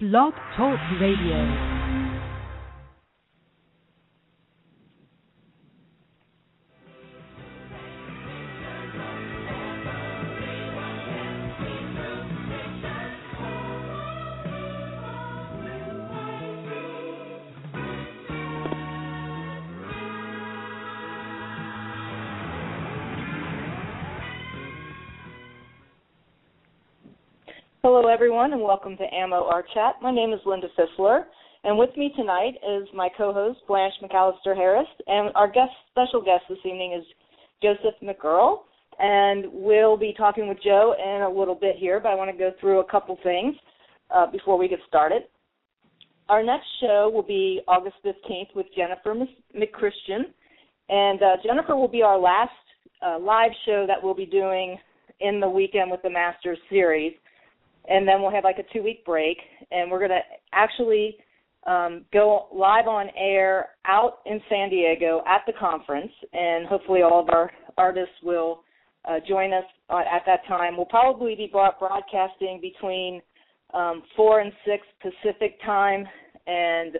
Blog Talk Radio. Hello, everyone, and welcome to AMOR Chat. My name is Linda Fissler, and with me tonight is my co-host, Blanche McAllister-Harris, and our special guest this evening is Joseph McGurl, and we'll be talking with Joe in a little bit here, but I want to go through a couple things before we get started. Our next show will be August 15th with Jennifer McChristian, and Jennifer will be our last live show that we'll be doing in the Weekend with the Masters series. And then we'll have like a 2-week break, and we're going to actually go live on air out in San Diego at the conference, and hopefully all of our artists will join us at that time. We'll probably be broadcasting between 4 and 6 Pacific time, and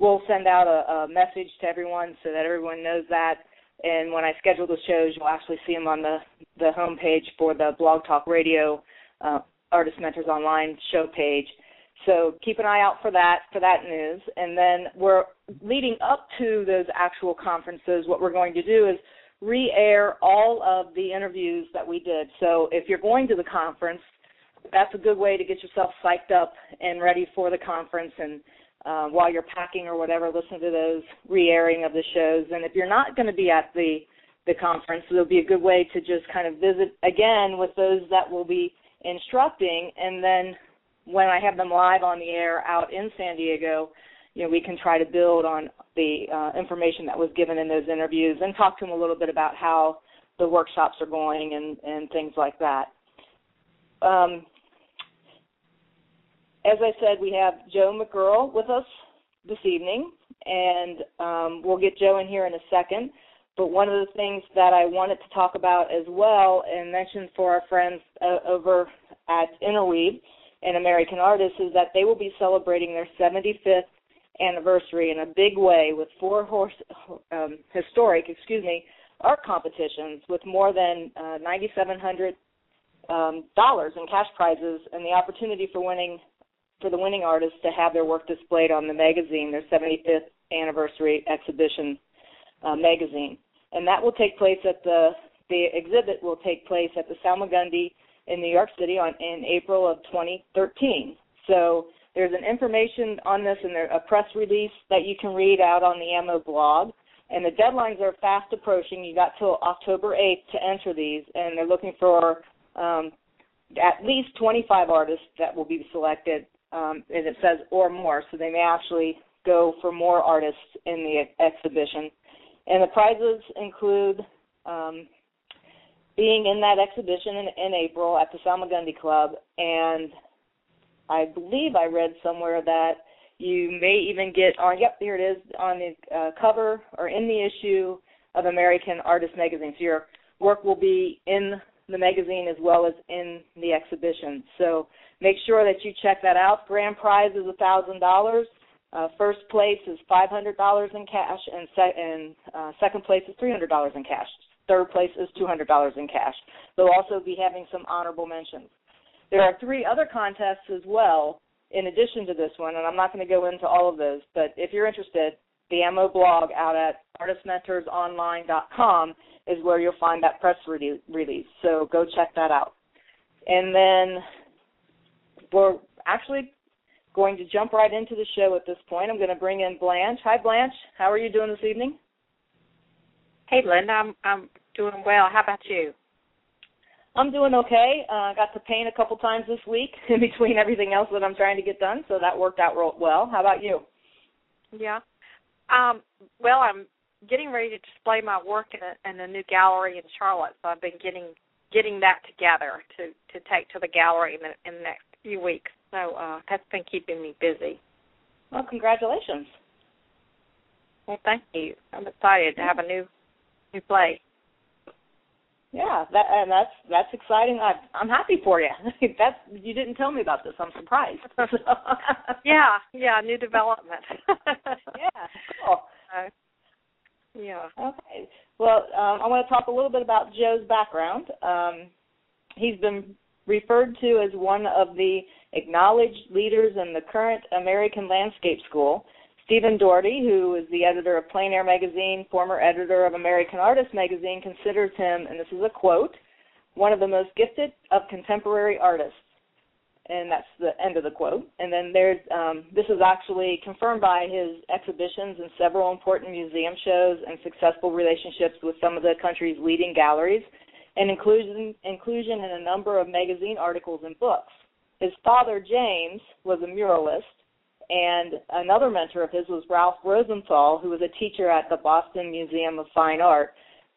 we'll send out a message to everyone so that everyone knows that. And when I schedule the shows, you'll actually see them on the homepage for the Blog Talk Radio Artist Mentors Online show page. So keep an eye out for that news. And then we're leading up to those actual conferences. What we're going to do is re-air all of the interviews that we did. So if you're going to the conference, that's a good way to get yourself psyched up and ready for the conference. And while you're packing or whatever, listen to those re-airing of the shows. And if you're not going to be at the conference, it'll be a good way to just kind of visit again with those that will be instructing, and then when I have them live on the air out in San Diego, you know, we can try to build on the information that was given in those interviews and talk to them a little bit about how the workshops are going and things like that. As I said, we have Joe McGurl with us this evening, and we'll get Joe in here in a second. But one of the things that I wanted to talk about as well and mention for our friends over at Interweave and American Artists is that they will be celebrating their 75th anniversary in a big way with four historic art competitions with more than $9,700 in cash prizes and the opportunity for the winning artists to have their work displayed on the magazine, their 75th anniversary exhibition magazine. And that will take place at the exhibit will take place at the Salmagundi in New York City in April of 2013. So there's an information on this and a press release that you can read out on the AMMO blog. And the deadlines are fast approaching. You got till October 8th to enter these, and they're looking for at least 25 artists that will be selected, and it says or more. So they may actually go for more artists in the exhibition. And the prizes include being in that exhibition in April at the Salmagundi Club, and I believe I read somewhere that you may even get on the cover or in the issue of American Artist Magazine. So your work will be in the magazine as well as in the exhibition. So make sure that you check that out. Grand prize is $1,000. First place is $500 in cash, and second place is $300 in cash. Third place is $200 in cash. They'll also be having some honorable mentions. There are 3 other contests as well in addition to this one, and I'm not going to go into all of those, but if you're interested, the AMMO blog out at artistmentorsonline.com is where you'll find that press release, so go check that out. And then we're actually going to jump right into the show at this point. I'm going to bring in Blanche. Hi, Blanche. How are you doing this evening? Hey, Linda. I'm doing well. How about you? I'm doing okay. I got to paint a couple times this week in between everything else that I'm trying to get done, so that worked out real well. How about you? Yeah. Well, I'm getting ready to display my work in a new gallery in Charlotte, so I've been getting that together to take to the gallery in the next few weeks. So that's been keeping me busy. Well, congratulations. Well, thank you. I'm excited to have a new place. Yeah, that's exciting. I'm happy for you. You didn't tell me about this. I'm surprised. So. yeah, new development. Yeah, cool. Yeah. Okay. Well, I want to talk a little bit about Joe's background. He's been referred to as one of the acknowledged leaders in the current American Landscape School. Stephen Doherty, who is the editor of Plain Air Magazine, former editor of American Artist Magazine, considers him, and this is a quote, one of the most gifted of contemporary artists. And that's the end of the quote. And then there's, this is actually confirmed by his exhibitions in several important museum shows and successful relationships with some of the country's leading galleries, and inclusion in a number of magazine articles and books. His father, James, was a muralist. And another mentor of his was Ralph Rosenthal, who was a teacher at the Boston Museum of Fine Art.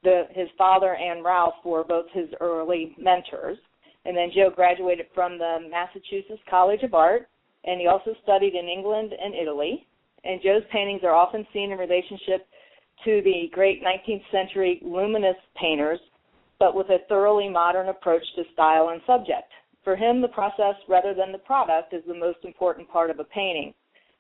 His father and Ralph were both his early mentors. And then Joe graduated from the Massachusetts College of Art, and he also studied in England and Italy. And Joe's paintings are often seen in relationship to the great 19th century luminist painters, but with a thoroughly modern approach to style and subject. For him, the process rather than the product is the most important part of a painting.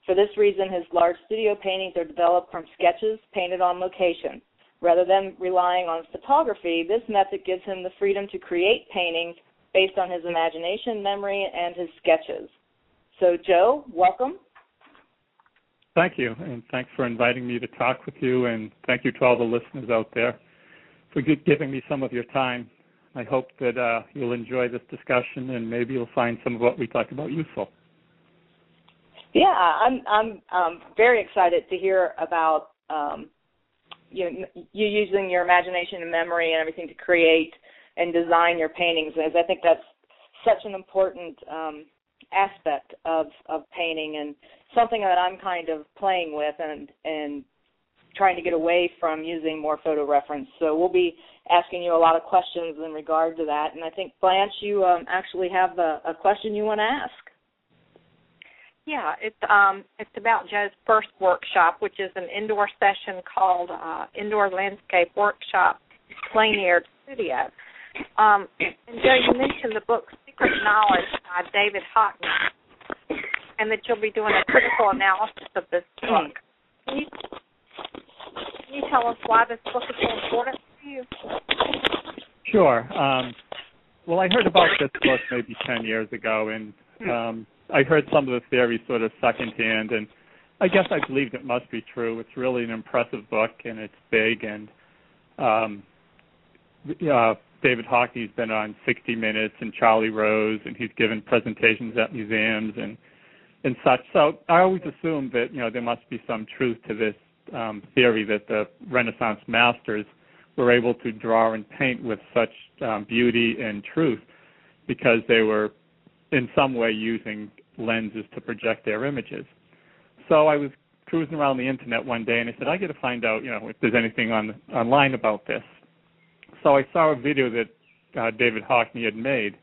For this reason, his large studio paintings are developed from sketches painted on location. Rather than relying on photography, this method gives him the freedom to create paintings based on his imagination, memory, and his sketches. So, Joe, welcome. Thank you, and thanks for inviting me to talk with you, and thank you to all the listeners out there for giving me some of your time. I hope that you'll enjoy this discussion, and maybe you'll find some of what we talk about useful. Yeah, I'm very excited to hear about you using your imagination and memory and everything to create and design your paintings, as I think that's such an important aspect of painting, and something that I'm kind of playing with and trying to get away from using more photo reference. So we'll be asking you a lot of questions in regard to that. And I think, Blanche, you actually have a question you want to ask. Yeah, it's about Joe's first workshop, which is an indoor session called Indoor Landscape Workshop Plain Air Studio. And Joe, you mentioned the book Secret Knowledge by David Hockney, and that you'll be doing a critical analysis of this book. Can you tell us why this book is so important to you? Sure. Well, I heard about this book maybe 10 years ago, and I heard some of the theory sort of secondhand, and I guess I believed it must be true. It's really an impressive book, and it's big, and David Hockney's been on 60 Minutes and Charlie Rose, and he's given presentations at museums and such. So I always assumed that, you know, there must be some truth to this theory that the Renaissance masters were able to draw and paint with such beauty and truth because they were in some way using lenses to project their images. So I was cruising around the internet one day and I said, I got to find out, you know, if there's anything online about this. So I saw a video that David Hockney had made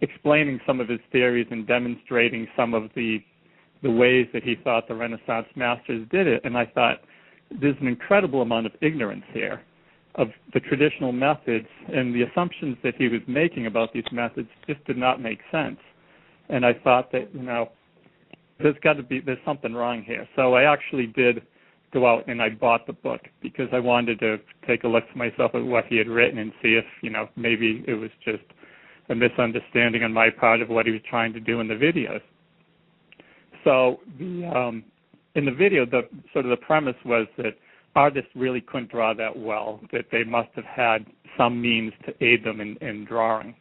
explaining some of his theories and demonstrating some of the ways that he thought the Renaissance masters did it. And I thought, there's an incredible amount of ignorance here of the traditional methods, and the assumptions that he was making about these methods just did not make sense. And I thought that, you know, there's something wrong here. So I actually did go out and I bought the book because I wanted to take a look for myself at what he had written and see if, you know, maybe it was just a misunderstanding on my part of what he was trying to do in the videos. So in the video, the sort of the premise was that artists really couldn't draw that well, that they must have had some means to aid them in drawing.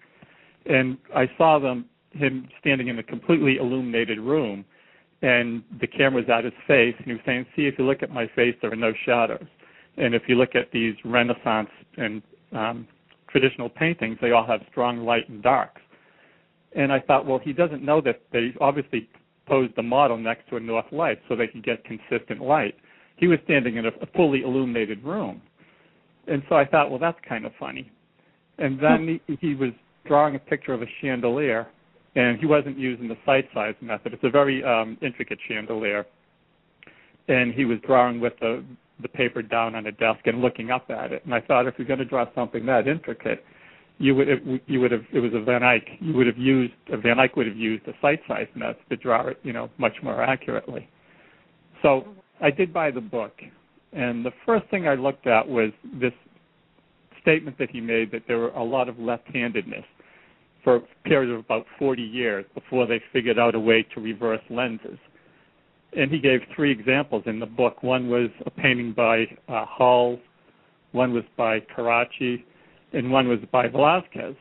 And I saw him standing in a completely illuminated room, and the camera was at his face, and he was saying, see, if you look at my face, there are no shadows. And if you look at these Renaissance and traditional paintings, they all have strong light and darks. And I thought, well, he doesn't know that they obviously posed the model next to a north light so they could get consistent light. He was standing in a fully illuminated room. And so I thought, well, that's kind of funny. And then he was drawing a picture of a chandelier, and he wasn't using the sight size method. It's a very intricate chandelier. And he was drawing with a the paper down on a desk and looking up at it. And I thought, if you're going to draw something that intricate, Van Eyck would have used a sight size nuts to draw it, much more accurately. So I did buy the book, and the first thing I looked at was this statement that he made that there were a lot of left-handedness for a period of about 40 years before they figured out a way to reverse lenses. And he gave three examples in the book. One was a painting by Hall, one was by Carracci, and one was by Velázquez.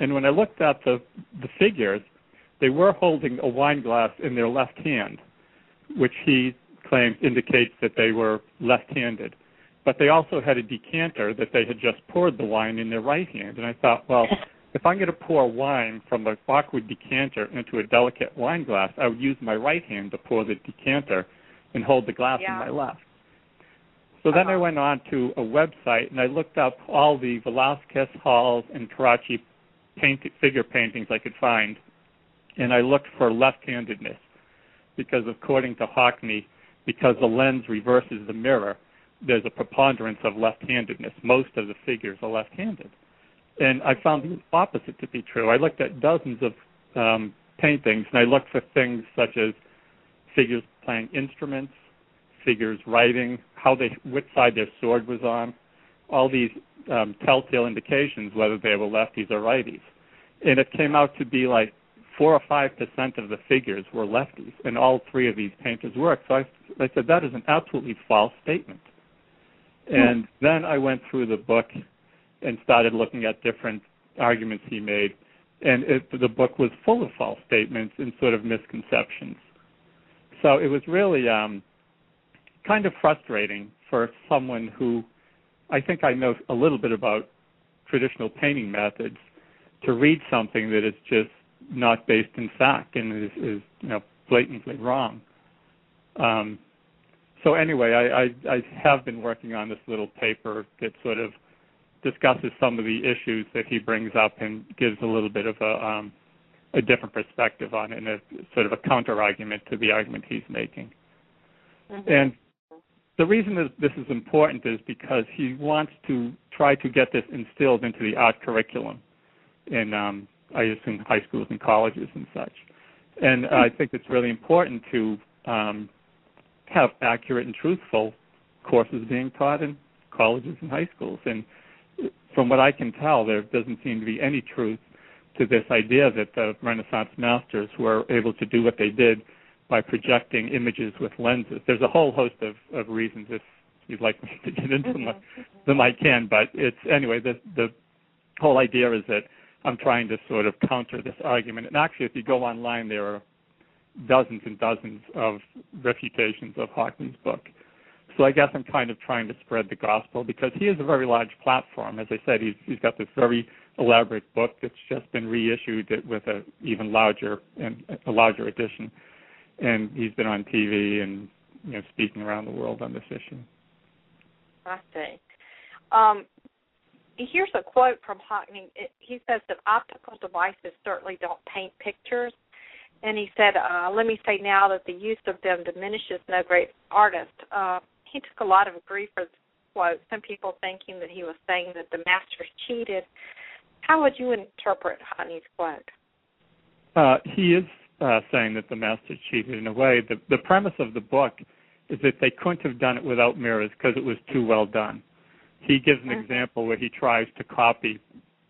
And when I looked at the figures, they were holding a wine glass in their left hand, which he claims indicates that they were left-handed. But they also had a decanter that they had just poured the wine in their right hand. And I thought, well, if I'm going to pour wine from an awkward decanter into a delicate wine glass, I would use my right hand to pour the decanter and hold the glass in my left. So then I went on to a website, and I looked up all the Velázquez, Hall, and Carracci figure paintings I could find, and I looked for left-handedness because, according to Hockney, because the lens reverses the mirror, there's a preponderance of left-handedness. Most of the figures are left-handed. And I found the opposite to be true. I looked at dozens of paintings, and I looked for things such as figures playing instruments, figures writing, which side their sword was on, all these telltale indications whether they were lefties or righties. And it came out to be like 4 or 5% of the figures were lefties in all three of these painters' work. So I said, that is an absolutely false statement. And then I went through the book and started looking at different arguments he made. And the book was full of false statements and sort of misconceptions. So it was really kind of frustrating for someone who, I think I know a little bit about traditional painting methods, to read something that is just not based in fact and is blatantly wrong. So anyway, I have been working on this little paper that sort of discusses some of the issues that he brings up and gives a little bit of a different perspective on it, and a sort of a counter-argument to the argument he's making. Mm-hmm. And the reason that this is important is because he wants to try to get this instilled into the art curriculum in, I assume, high schools and colleges and such. And I think it's really important to have accurate and truthful courses being taught in colleges and high schools. And from what I can tell, there doesn't seem to be any truth to this idea that the Renaissance masters were able to do what they did by projecting images with lenses. There's a whole host of reasons. If you'd like me to get into them, I can. But the whole idea is that I'm trying to sort of counter this argument. And actually, if you go online, there are dozens and dozens of refutations of Hockney's book. So I guess I'm kind of trying to spread the gospel, because he has a very large platform. As I said, he's got this very elaborate book that's just been reissued with an even larger edition. And he's been on TV and speaking around the world on this issue. I see. Here's a quote from Hockney. He says that optical devices certainly don't paint pictures. And he said, let me say now that the use of them diminishes no great artist. He took a lot of grief for this quote, some people thinking that he was saying that the masters cheated. How would you interpret Hockney's quote? He is saying that the masters cheated in a way. The premise of the book is that they couldn't have done it without mirrors because it was too well done. He gives an example where he tries to copy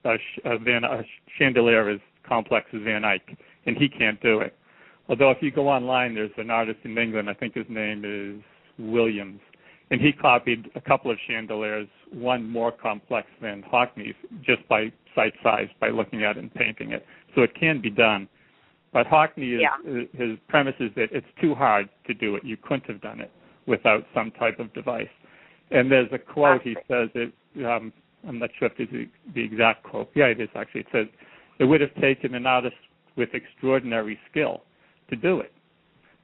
a chandelier as complex as Van Eyck, and he can't do it. Although if you go online, there's an artist in England, I think his name is Williams, and he copied a couple of chandeliers, one more complex than Hockney's, just by sight size, by looking at it and painting it. So it can be done. But Hockney, his premise is that it's too hard to do it. You couldn't have done it without some type of device. And there's a quote, he says, I'm not sure if this is the exact quote. Yeah, it is actually. It says, it would have taken an artist with extraordinary skill to do it.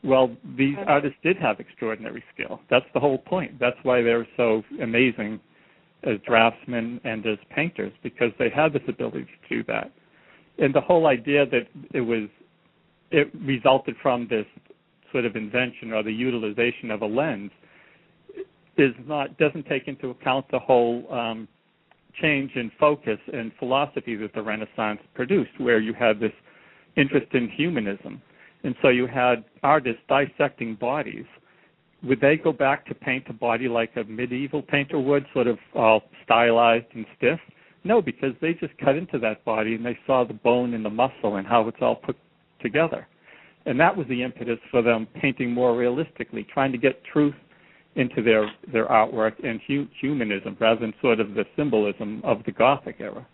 Well, these artists did have extraordinary skill. That's the whole point. That's why they're so amazing as draftsmen and as painters, because they had this ability to do that. And the whole idea that it resulted from this sort of invention or the utilization of a lens is not doesn't take into account the whole change in focus and philosophy that the Renaissance produced, where you had this interest in humanism. And so you had artists dissecting bodies. Would they go back to paint a body like a medieval painter would, sort of all stylized and stiff? No, because they just cut into that body and they saw the bone and the muscle and how it's all put together. And that was the impetus for them painting more realistically, trying to get truth into their artwork and humanism rather than sort of the symbolism of the Gothic era.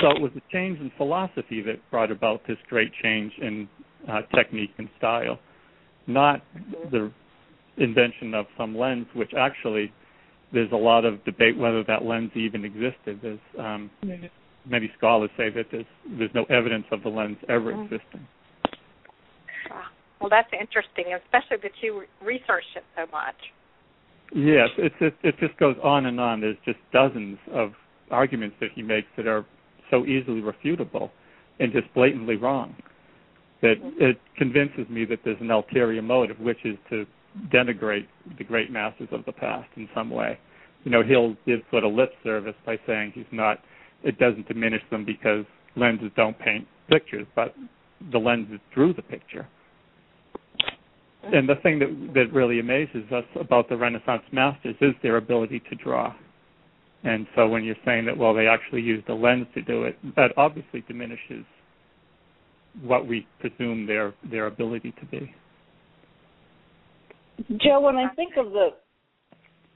So it was the change in philosophy that brought about this great change in technique and style, not the invention of some lens, which actually there's a lot of debate whether that lens even existed. There's many scholars say that there's no evidence of the lens ever existing. Wow. Well, that's interesting, especially that you researched it so much. Yes, it just goes on and on. There's just dozens of arguments that he makes that are so easily refutable and just blatantly wrong that it convinces me that there's an ulterior motive, which is to denigrate the great masters of the past in some way. You know, he'll give sort of lip service by saying it doesn't diminish them because lenses don't paint pictures, but the lenses drew the picture. And the thing that really amazes us about the Renaissance masters is their ability to draw. And so when you're saying that, well, they actually used a lens to do it, that obviously diminishes what we presume their ability to be. Joe, when I think of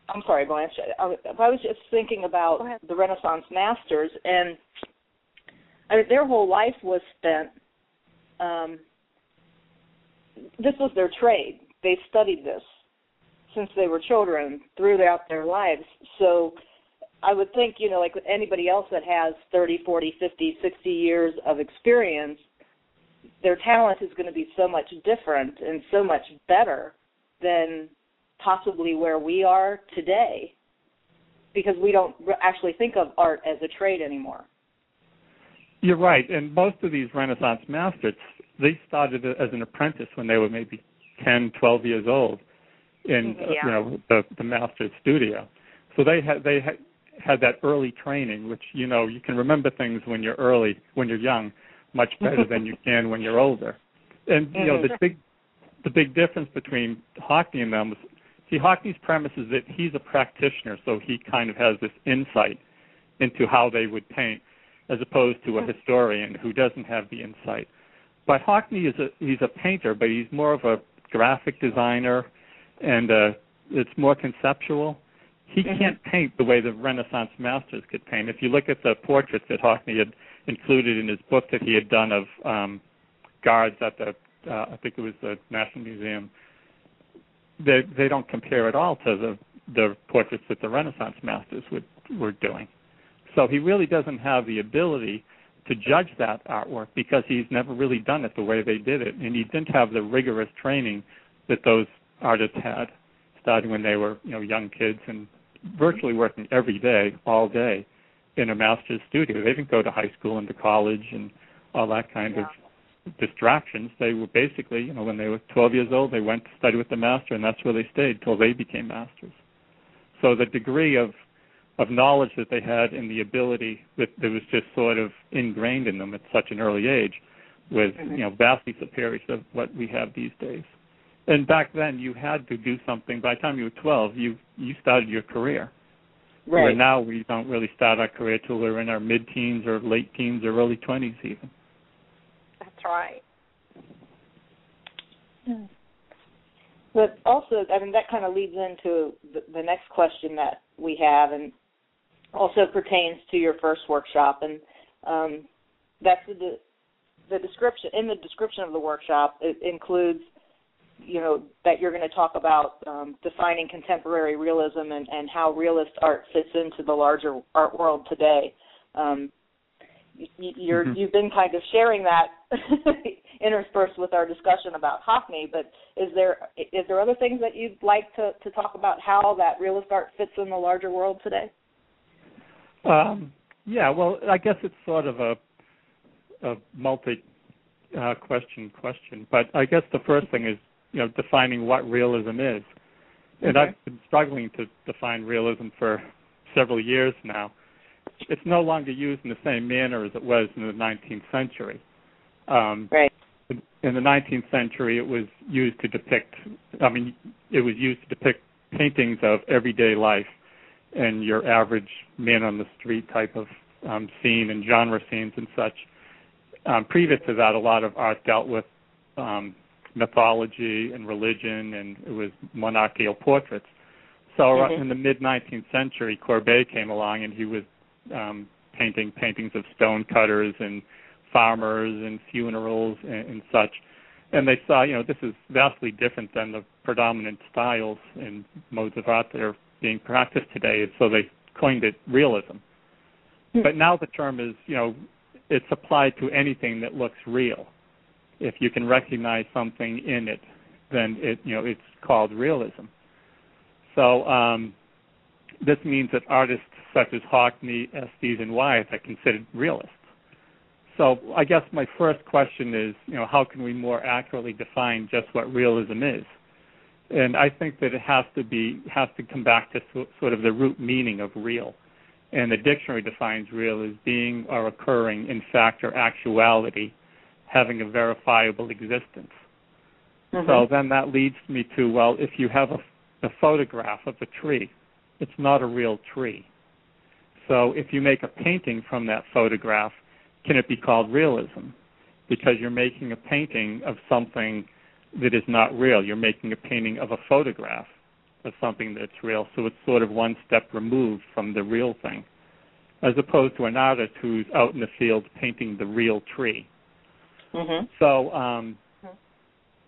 I'm sorry, Blanche. I was just thinking about the Renaissance masters, and I mean, their whole life was spent. This was their trade. They studied this since they were children throughout their lives. So I would think, you know, like anybody else that has 30, 40, 50, 60 years of experience, their talent is going to be so much different and so much better than possibly where we are today, because we don't actually think of art as a trade anymore. You're right, and most of these Renaissance masters, they started as an apprentice when they were maybe 10, 12 years old in the master's studio. So they had that early training, which, you know, you can remember things when you're young, much better than you can when you're older. And you know, the big difference between Hockney and them was, Hockney's premise is that he's a practitioner, so he kind of has this insight into how they would paint, as opposed to a historian who doesn't have the insight. But Hockney he's a painter, but he's more of a graphic designer, and it's more conceptual. He can't paint the way the Renaissance masters could paint. If you look at the portraits that Hockney had included in his book that he had done of guards at the, I think it was the National Museum, they don't compare at all to the portraits that the Renaissance masters were doing. So he really doesn't have the ability to judge that artwork because he's never really done it the way they did it, and he didn't have the rigorous training that those artists had, starting when they were, you know, young kids and virtually working every day, all day, in a master's studio. They didn't go to high school and to college and all that kind of distractions. They were basically, you know, when they were 12 years old, they went to study with the master, and that's where they stayed till they became masters. So the degree of knowledge that they had and the ability that was just sort of ingrained in them at such an early age was, you know, vastly superior to what we have these days. And back then, you had to do something. By the time you were 12, you started your career. Right. Where now we don't really start our career till we're in our mid-teens or late teens or early 20s even. That's right. But also, I mean, that kind of leads into the next question that we have, and also pertains to your first workshop, and that's the description. In the description of the workshop, it includes, you know, that you're going to talk about defining contemporary realism and how realist art fits into the larger art world today. You've been kind of sharing that interspersed with our discussion about Hockney, but is there other things that you'd like to talk about how that realist art fits in the larger world today? Well, I guess it's sort of a multi-question, but I guess the first thing is, you know, defining what realism is. And I've been struggling to define realism for several years now. It's no longer used in the same manner as it was in the 19th century. Right. In the 19th century, it was used to depict, paintings of everyday life and your average man on the street type of scene and genre scenes and such. Previous to that, a lot of art dealt with mythology and religion, and it was monarchical portraits. So in the mid-19th century, Courbet came along, and he was painting paintings of stonecutters and farmers and funerals and such. And they saw, this is vastly different than the predominant styles and modes of art that are being practiced today, so they coined it realism. But now the term is, it's applied to anything that looks real. If you can recognize something in it, then it's called realism. So this means that artists such as Hockney, Estes, and Wyeth are considered realists. So I guess my first question is, how can we more accurately define just what realism is? And I think that it has to come back to sort of the root meaning of real. And the dictionary defines real as being or occurring in fact or actuality, having a verifiable existence. So then that leads me to, well, if you have a photograph of a tree, it's not a real tree. So if you make a painting from that photograph, can it be called realism? Because you're making a painting of something that is not real. You're making a painting of a photograph of something that's real, so it's sort of one step removed from the real thing, as opposed to an artist who's out in the field painting the real tree. So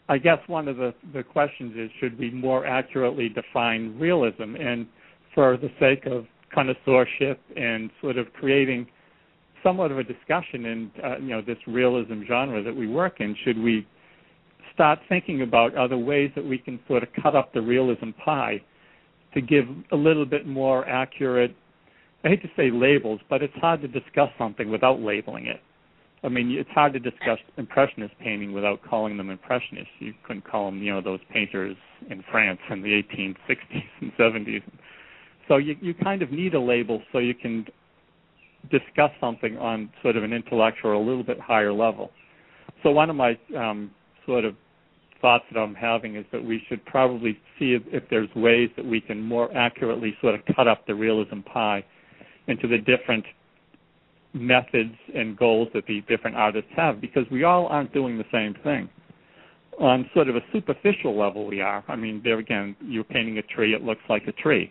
I guess one of the questions is, should we more accurately define realism? And for the sake of connoisseurship and sort of creating somewhat of a discussion in this realism genre that we work in, should we start thinking about other ways that we can sort of cut up the realism pie to give a little bit more accurate, I hate to say labels, but it's hard to discuss something without labeling it. I mean, it's hard to discuss Impressionist painting without calling them Impressionists. You couldn't call them, those painters in France in the 1860s and 70s. So you kind of need a label so you can discuss something on sort of an intellectual or a little bit higher level. So one of my sort of thoughts that I'm having is that we should probably see if there's ways that we can more accurately sort of cut up the realism pie into the different methods and goals that the different artists have, because we all aren't doing the same thing. On sort of a superficial level we are. I mean, there again, you're painting a tree, it looks like a tree.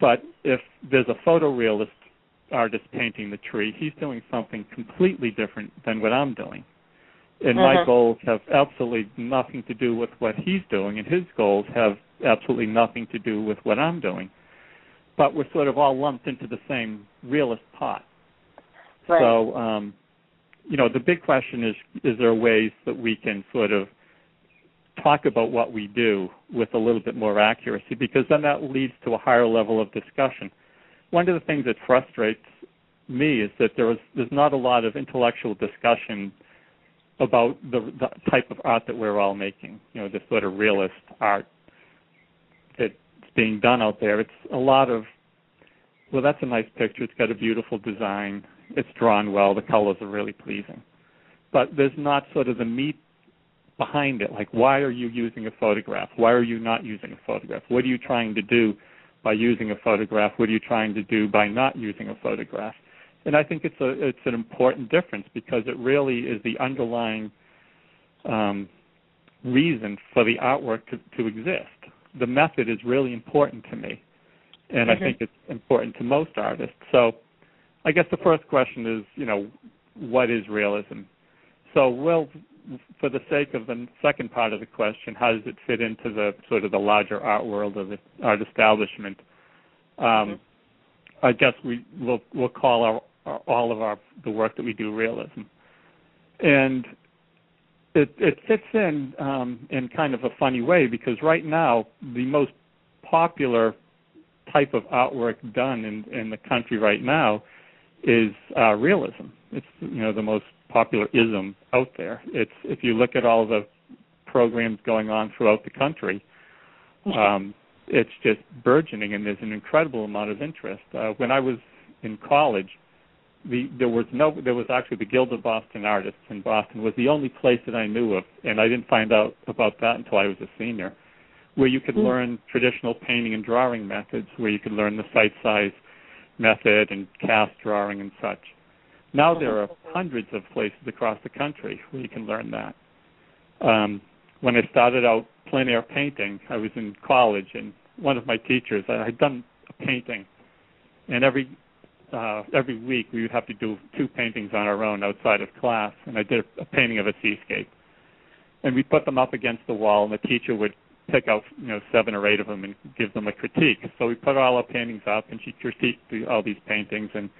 But if there's a photorealist artist painting the tree, he's doing something completely different than what I'm doing. And my goals have absolutely nothing to do with what he's doing, and his goals have absolutely nothing to do with what I'm doing. But we're sort of all lumped into the same realist pot. Right. So, the big question is there ways that we can sort of talk about what we do with a little bit more accuracy? Because then that leads to a higher level of discussion. One of the things that frustrates me is that there's not a lot of intellectual discussion about the type of art that we're all making, this sort of realist art that's being done out there. It's a lot of, well, that's a nice picture. It's got a beautiful design. It's drawn well, the colors are really pleasing. But there's not sort of the meat behind it, like why are you using a photograph? Why are you not using a photograph? What are you trying to do by using a photograph? What are you trying to do by not using a photograph? And I think it's an important difference, because it really is the underlying reason for the artwork to exist. The method is really important to me, and I think it's important to most artists. So I guess the first question is, what is realism? So, well, for the sake of the second part of the question, how does it fit into the sort of the larger art world of the art establishment? I guess we'll call all of the work that we do realism, and it fits in kind of a funny way, because right now the most popular type of artwork done in the country right now is realism. It's the most popular ism out there. It's, if you look at all the programs going on throughout the country, it's just burgeoning, and there's an incredible amount of interest. When I was in college, there was actually the Guild of Boston Artists in Boston was the only place that I knew of, and I didn't find out about that until I was a senior, where you could learn traditional painting and drawing methods, where you could learn the site size method and cast drawing and such. Now there are hundreds of places across the country where you can learn that. When I started out plein air painting, I was in college, and one of my teachers, I had done a painting, and every week we would have to do two paintings on our own outside of class, and I did a painting of a seascape. And we put them up against the wall, and the teacher would pick out 7 or 8 of them and give them a critique. So we put all our paintings up, and she critiqued all these paintings, and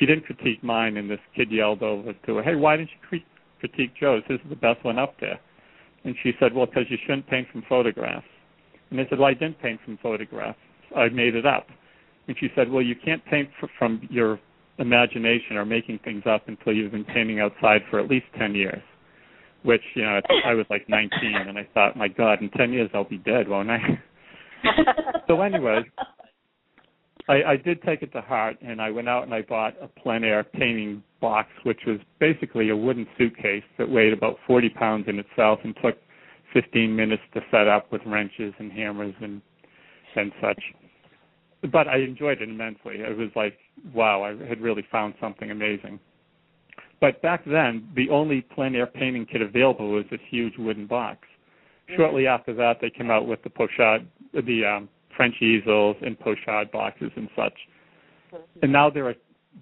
she didn't critique mine, and this kid yelled over to her, "Hey, why didn't you critique Joe's? This is the best one up there." And she said, "Well, because you shouldn't paint from photographs." And I said, "Well, I didn't paint from photographs. I made it up." And she said, "Well, you can't paint from your imagination or making things up until you've been painting outside for at least 10 years, which, I was like 19, and I thought, my God, in 10 years I'll be dead, won't I? So anyway, I did take it to heart, and I went out and I bought a plein air painting box, which was basically a wooden suitcase that weighed about 40 pounds in itself and took 15 minutes to set up with wrenches and hammers and such. But I enjoyed it immensely. It was like, wow, I had really found something amazing. But back then, the only plein air painting kit available was this huge wooden box. Shortly after that, they came out with the Pochard, the French easels and Pochard boxes and such. And now there are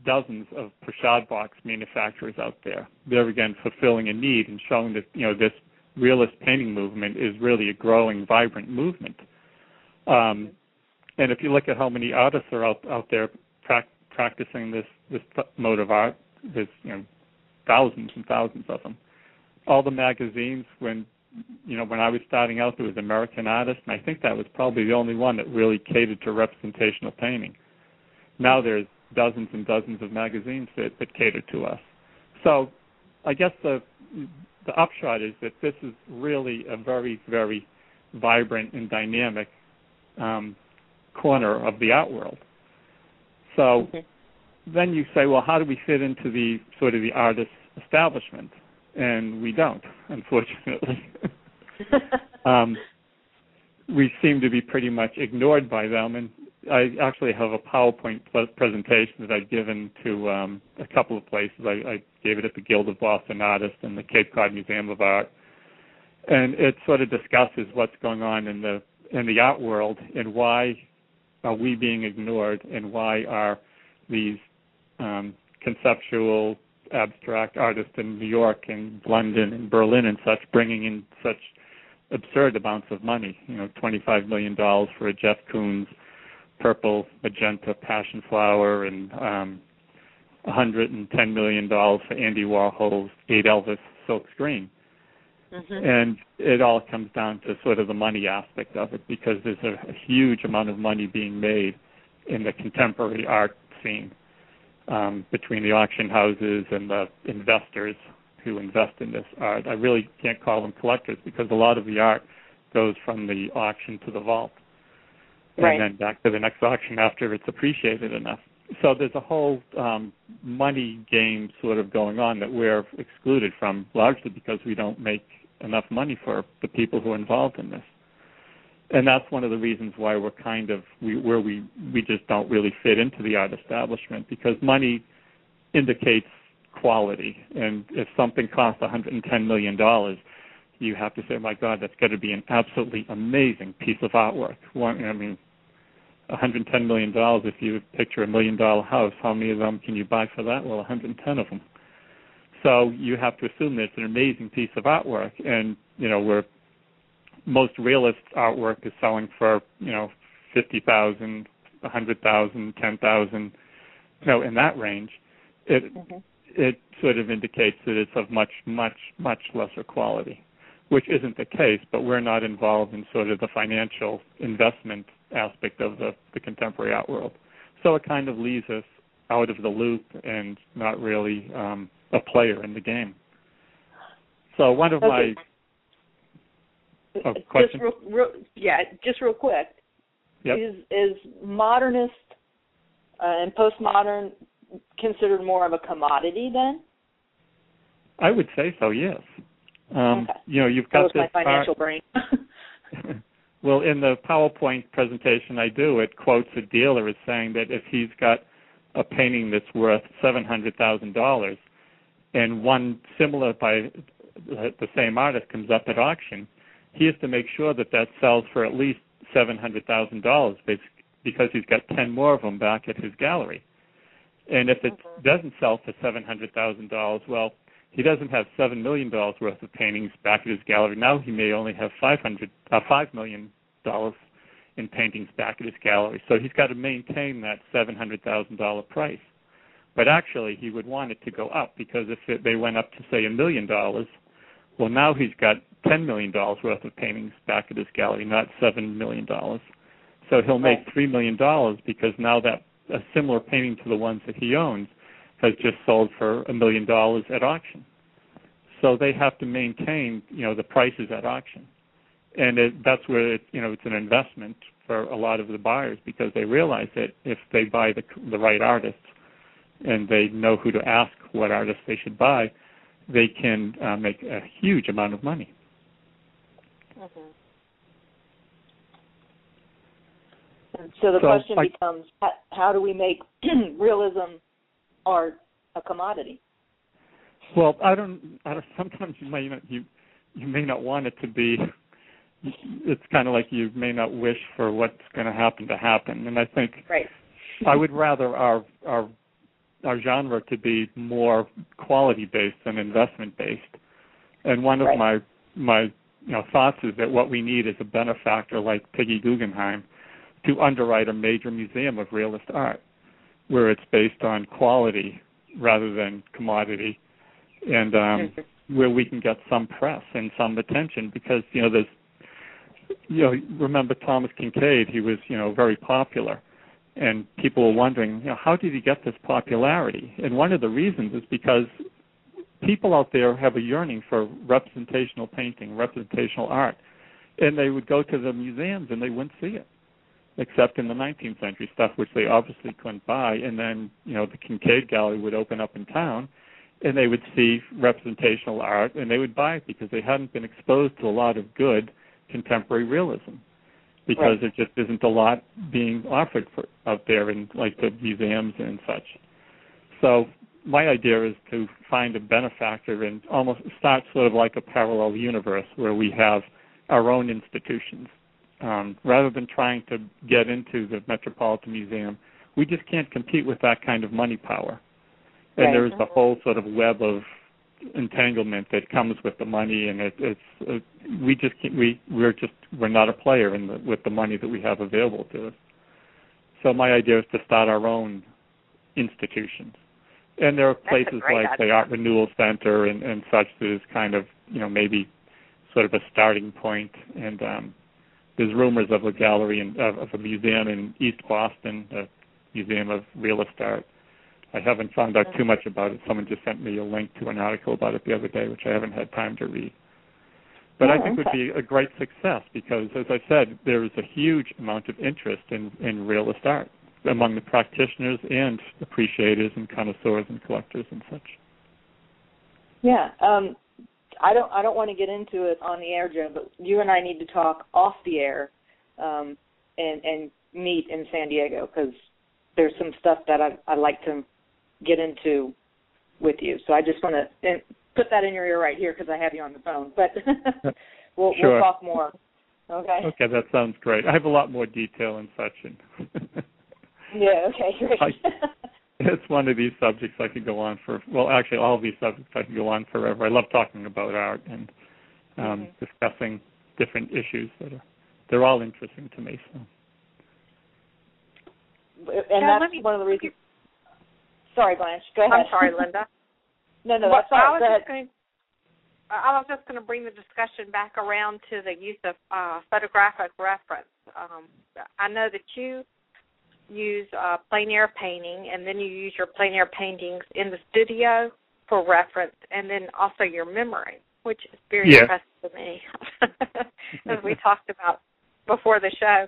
dozens of Pochard box manufacturers out there. They're, again, fulfilling a need and showing that, this realist painting movement is really a growing, vibrant movement. And if you look at how many artists are out there practicing this mode of art, there's thousands and thousands of them. All the magazines, when I was starting out, there was American Artists, and I think that was probably the only one that really catered to representational painting. Now there's dozens and dozens of magazines that cater to us. So I guess the upshot is that this is really a very, very vibrant and dynamic corner of the art world. So then you say, well, how do we fit into the sort of the artist establishment? And we don't, unfortunately. We seem to be pretty much ignored by them. And I actually have a PowerPoint presentation that I've given to a couple of places. I gave it at the Guild of Boston Artists and the Cape Cod Museum of Art. And it sort of discusses what's going on in the art world and why are we being ignored, and why are these conceptual abstract artists in New York and London and Berlin and such bringing in such absurd amounts of money, $25 million for a Jeff Koons purple magenta passion flower, and $110 million for Andy Warhol's 8 Elvis silk screen. And it all comes down to sort of the money aspect of it, because there's a huge amount of money being made in the contemporary art scene between the auction houses and the investors who invest in this art. I really can't call them collectors, because a lot of the art goes from the auction to the vault and then back to the next auction after it's appreciated enough. So there's a whole money game sort of going on that we're excluded from, largely because we don't make enough money for the people who are involved in this. And that's one of the reasons why we're kind of we just don't really fit into the art establishment, because money indicates quality. And if something costs $110 million, you have to say, my God, that's got to be an absolutely amazing piece of artwork. $110 million, if you picture $1 million house, how many of them can you buy for that? Well, 110 of them. So you have to assume that it's an amazing piece of artwork. And, most realist artwork is selling for, $50,000, $100,000, $10,000, in that range. It sort of indicates that it's of much, much, much lesser quality, which isn't the case, but we're not involved in sort of the financial investment aspect of the contemporary art world. So it kind of leaves us out of the loop and not really a player in the game. So one of my Oh, question? Just real quick. Yep. Is modernist and postmodern considered more of a commodity then? I would say so, yes. Okay. You know, you've got this my financial brain. Well, in the PowerPoint presentation I do, it quotes a dealer as saying that if he's got a painting that's worth $700,000 and one similar by the same artist comes up at auction, he has to make sure that that sells for at least $700,000 because he's got 10 more of them back at his gallery. And if it doesn't sell for $700,000, well, he doesn't have $7 million worth of paintings back at his gallery. Now he may only have $5 million in paintings back at his gallery. So he's got to maintain that $700,000 price. But actually, he would want it to go up because if they went up to, say, $1 million, well, now he's got $10 million worth of paintings back at his gallery, not $7 million. So he'll make $3 million because now that a similar painting to the ones that he owns has just sold for $1 million at auction. So they have to maintain, you know, the prices at auction. And that's where, it's an investment for a lot of the buyers because they realize that if they buy the right artists and they know who to ask what artists they should buy, they can make a huge amount of money. Mm-hmm. And so the question becomes, how do we make realism art a commodity? Well, I don't. Sometimes you may not want it to be. It's kind of like you may not wish for what's going to happen. And I think I would rather our genre to be more quality based than investment based. And one of my thoughts is that what we need is a benefactor like Peggy Guggenheim to underwrite a major museum of realist art, where it's based on quality rather than commodity, and where we can get some press and some attention because, remember Thomas Kincaid, he was, very popular, and people were wondering, how did he get this popularity? And one of the reasons is because people out there have a yearning for representational painting, representational art, and they would go to the museums and they wouldn't see it, except in the 19th century stuff, which they obviously couldn't buy. And then, the Kincaid Gallery would open up in town, and they would see representational art, and they would buy it because they hadn't been exposed to a lot of good contemporary realism because there just isn't a lot being offered out there in, the museums and such. So my idea is to find a benefactor and almost start sort of like a parallel universe where we have our own institutions. Rather than trying to get into the Metropolitan Museum, we just can't compete with that kind of money power. And there's the whole sort of web of entanglement that comes with the money, and we're not a player with the money that we have available to us. So my idea is to start our own institutions, and there are places like the Art Renewal Center and such that is kind of maybe sort of a starting point and. There's rumors of a gallery of a museum in East Boston, a Museum of Realist Art. I haven't found out too much about it. Someone just sent me a link to an article about it the other day, which I haven't had time to read. But I think it would be a great success because, as I said, there is a huge amount of interest in realist art among the practitioners and appreciators and connoisseurs and collectors and such. Yeah. I don't want to get into it on the air, Joe, but you and I need to talk off the air and meet in San Diego because there's some stuff that I'd like to get into with you. So I just want to put that in your ear right here because I have you on the phone. But we'll talk more. Okay, that sounds great. I have a lot more detail and such. Yeah, okay, great. It's one of these subjects I could go on for. Well, actually, all of these subjects I could go on forever. I love talking about art and discussing different issues they're all interesting to me. So, and that's one of the reasons. Sorry, Blanche. Go ahead. I'm sorry, Linda. No, that's all right. I was just going to bring the discussion back around to the use of photographic reference. I know that you use plain air painting, and then you use your plein air paintings in the studio for reference, and then also your memory. which is very impressive to me, as we talked about before the show.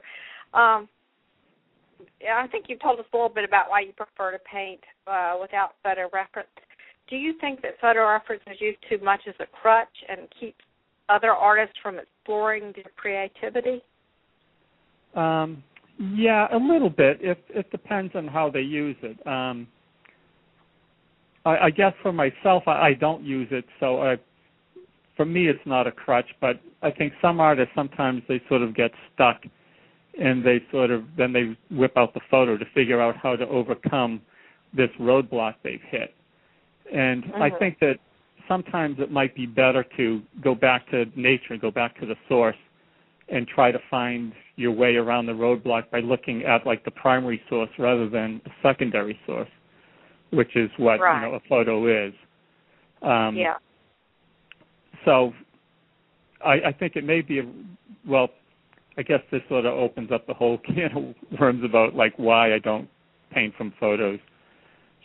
I think you told us a little bit about why you prefer to paint without photo reference. Do you think that photo reference is used too much as a crutch and keeps other artists from exploring their creativity? Yeah, a little bit. It depends on how they use it. I guess for myself, I don't use it, so for me it's not a crutch, but I think some artists sometimes they sort of get stuck and they sort of then they whip out the photo to figure out how to overcome this roadblock they've hit. And I think that sometimes it might be better to go back to nature, go back to the source, and try to find your way around the roadblock by looking at, like, the primary source rather than a secondary source, which is what you know, a photo is. So I think it may be, well, I guess this sort of opens up the whole can of worms about, like, why I don't paint from photos.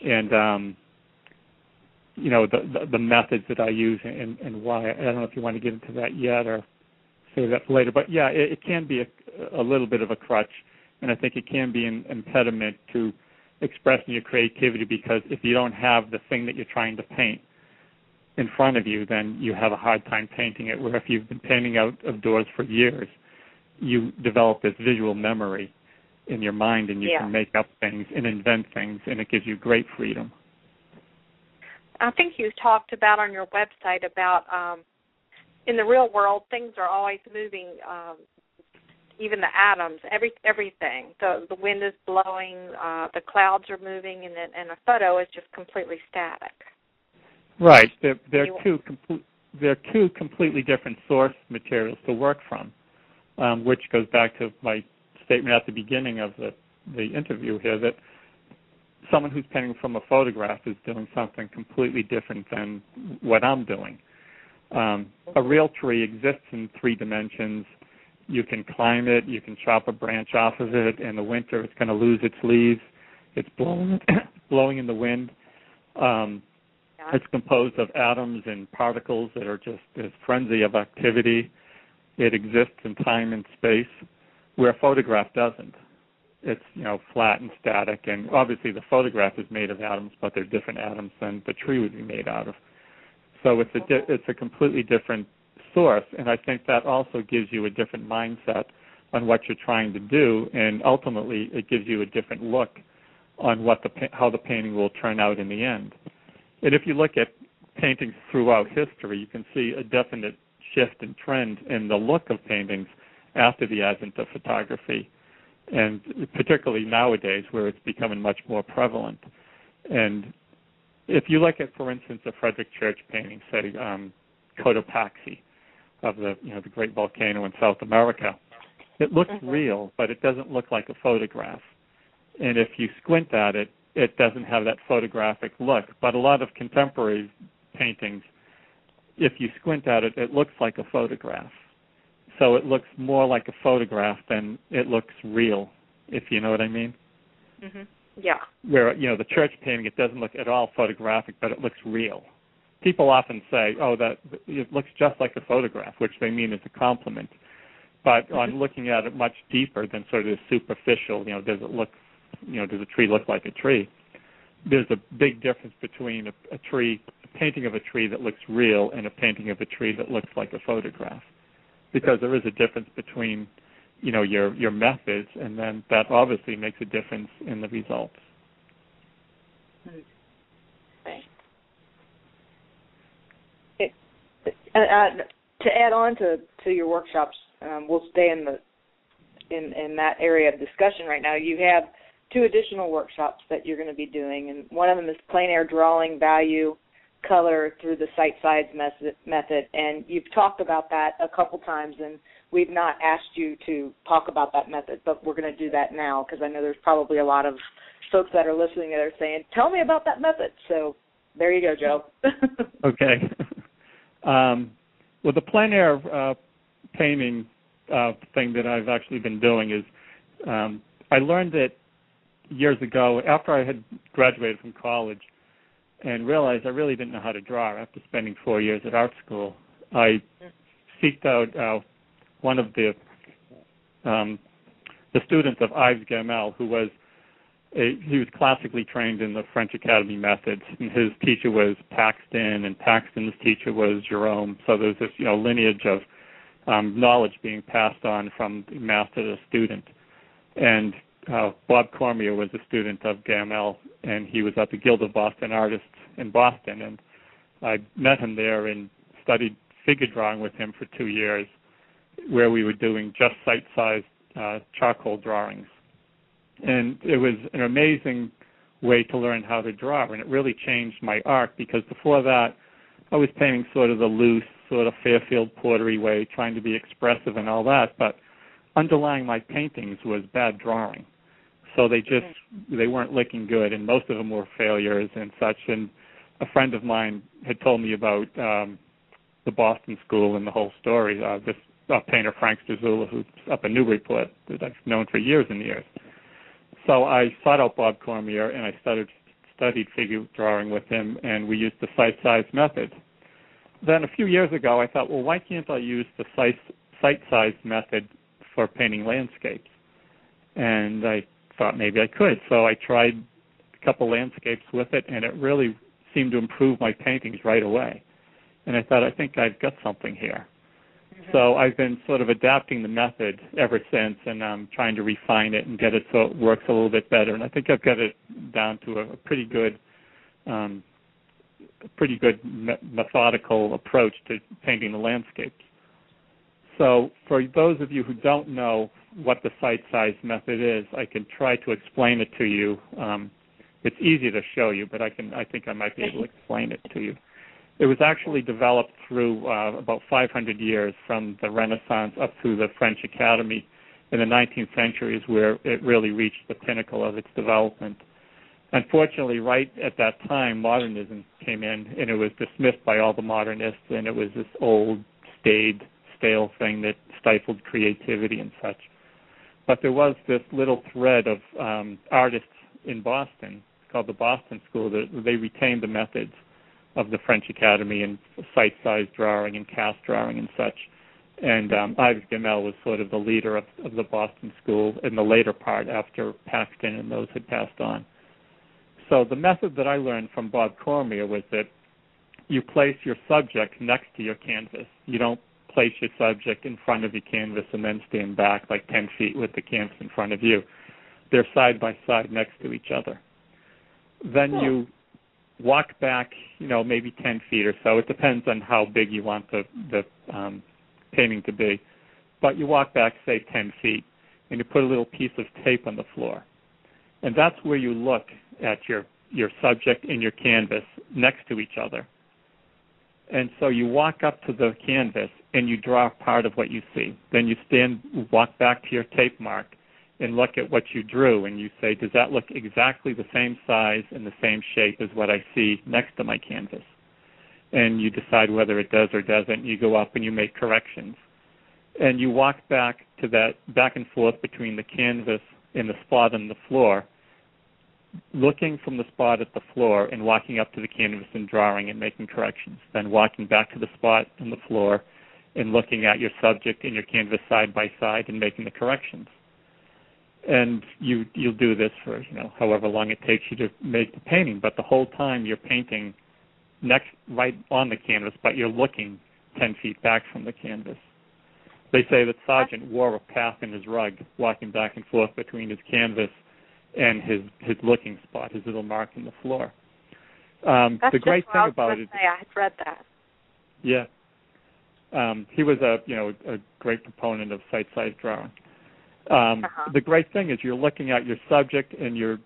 And you know, the methods that I use and why. I don't know if you want to get into that yet or save that for later. But, yeah, it can be a little bit of a crutch, and I think it can be an impediment to expressing your creativity because if you don't have the thing that you're trying to paint in front of you, then you have a hard time painting it, where if you've been painting out of doors for years, you develop this visual memory in your mind, and you can make up things and invent things, and it gives you great freedom. I think you talked about on your website about in the real world, things are always moving, even the atoms, everything. The wind is blowing, the clouds are moving, and a photo is just completely static. Right. They're two completely different source materials to work from, which goes back to my statement at the beginning of the interview here that someone who's painting from a photograph is doing something completely different than what I'm doing. A real tree exists in three dimensions. You can climb it, you can chop a branch off of it. In the winter, it's going to lose its leaves. It's blowing in the wind. It's composed of atoms and particles that are just this frenzy of activity. It exists in time and space, where a photograph doesn't. It's, you know, flat and static, and obviously the photograph is made of atoms, but they're different atoms than the tree would be made out of. So it's a completely different source, and I think that also gives you a different mindset on what you're trying to do, and ultimately it gives you a different look on how the painting will turn out in the end. And if you look at paintings throughout history, you can see a definite shift and trend in the look of paintings after the advent of photography, and particularly nowadays where it's becoming much more prevalent. And if you look at, for instance, a Frederick Church painting, say Cotopaxi of the great volcano in South America, it looks real, but it doesn't look like a photograph. And if you squint at it, it doesn't have that photographic look. But a lot of contemporary paintings, if you squint at it, it looks like a photograph. So it looks more like a photograph than it looks real, if you know what I mean. Mm-hmm. Yeah. Where, you know, the church painting, it doesn't look at all photographic, but it looks real. People often say, oh, that it looks just like a photograph, which they mean is a compliment. But on looking at it much deeper than sort of the superficial, you know, does a tree look like a tree? There's a big difference between a painting of a tree that looks real and a painting of a tree that looks like a photograph. Because there is a difference between, you know, your methods, and then that obviously makes a difference in the results. Okay. To add on to your workshops, we'll stay in that area of discussion right now. You have two additional workshops that you're going to be doing, and one of them is Plain Air Drawing Value Color through the Sight Size method, and you've talked about that a couple times, and we've not asked you to talk about that method, but we're going to do that now because I know there's probably a lot of folks that are listening that are saying, tell me about that method. So there you go, Joe. Okay. Well, the plein air painting thing that I've actually been doing is I learned it years ago after I had graduated from college, and realized I really didn't know how to draw after spending 4 years at art school. I seeked out one of the students of Ives Gamal, who was he was classically trained in the French Academy methods, and his teacher was Paxton, and Paxton's teacher was Jerome. So there's this, you know, lineage of knowledge being passed on from the master to the student. And Bob Cormier was a student of Gamal, and he was at the Guild of Boston Artists in Boston, and I met him there and studied figure drawing with him for 2 years, where we were doing just site-sized charcoal drawings. And it was an amazing way to learn how to draw, and it really changed my art, because before that I was painting sort of the loose, sort of Fairfield Portery way, trying to be expressive and all that, but underlying my paintings was bad drawing. So they weren't looking good, and most of them were failures and such. And a friend of mine had told me about the Boston School and the whole story, this painter Frank Strazula, who's up in Newburyport, that I've known for years and years. So I sought out Bob Cormier, and I studied figure drawing with him, and we used the site-sized method. Then a few years ago, I thought, well, why can't I use the site-sized method for painting landscapes? And I thought maybe I could. So I tried a couple landscapes with it, and it really seemed to improve my paintings right away. And I thought, I think I've got something here. Mm-hmm. So I've been sort of adapting the method ever since, and I'm trying to refine it and get it so it works a little bit better. And I think I've got it down to a pretty good methodical approach to painting the landscapes. So for those of you who don't know what the site-size method is, I can try to explain it to you. It's easy to show you, but I think I might be able to explain it to you. It was actually developed through about 500 years, from the Renaissance up through the French Academy in the 19th century, is where it really reached the pinnacle of its development. Unfortunately, right at that time, modernism came in, and it was dismissed by all the modernists, and it was this old, stale thing that stifled creativity and such. But there was this little thread of artists in Boston called the Boston School. They retained the methods of the French Academy and site-sized drawing and cast drawing and such. And Ives Gamal was sort of the leader of the Boston School in the later part, after Paxton and those had passed on. So the method that I learned from Bob Cormier was that you place your subject next to your canvas. You don't place your subject in front of your canvas and then stand back like 10 feet with the canvas in front of you. They're side by side next to each other. Then you walk back, maybe 10 feet or so. It depends on how big you want the painting to be. But you walk back, say, 10 feet, and you put a little piece of tape on the floor. And that's where you look at your subject and your canvas next to each other. And so you walk up to the canvas, and you draw part of what you see. Then you walk back to your tape mark and look at what you drew, and you say, does that look exactly the same size and the same shape as what I see next to my canvas? And you decide whether it does or doesn't. You go up and you make corrections. And you walk back to that back and forth between the canvas and the spot on the floor, looking from the spot at the floor and walking up to the canvas and drawing and making corrections, then walking back to the spot on the floor and looking at your subject and your canvas side by side and making the corrections. And you'll do this for, however long it takes you to make the painting, but the whole time you're painting right on the canvas, but you're looking 10 feet back from the canvas. They say that Sargent wore a path in his rug, walking back and forth between his canvas and his looking spot, his little mark in the floor. The great thing about it, I had read that. Yeah. He was a great proponent of site-size drawing. The great thing is you're looking at your subject and your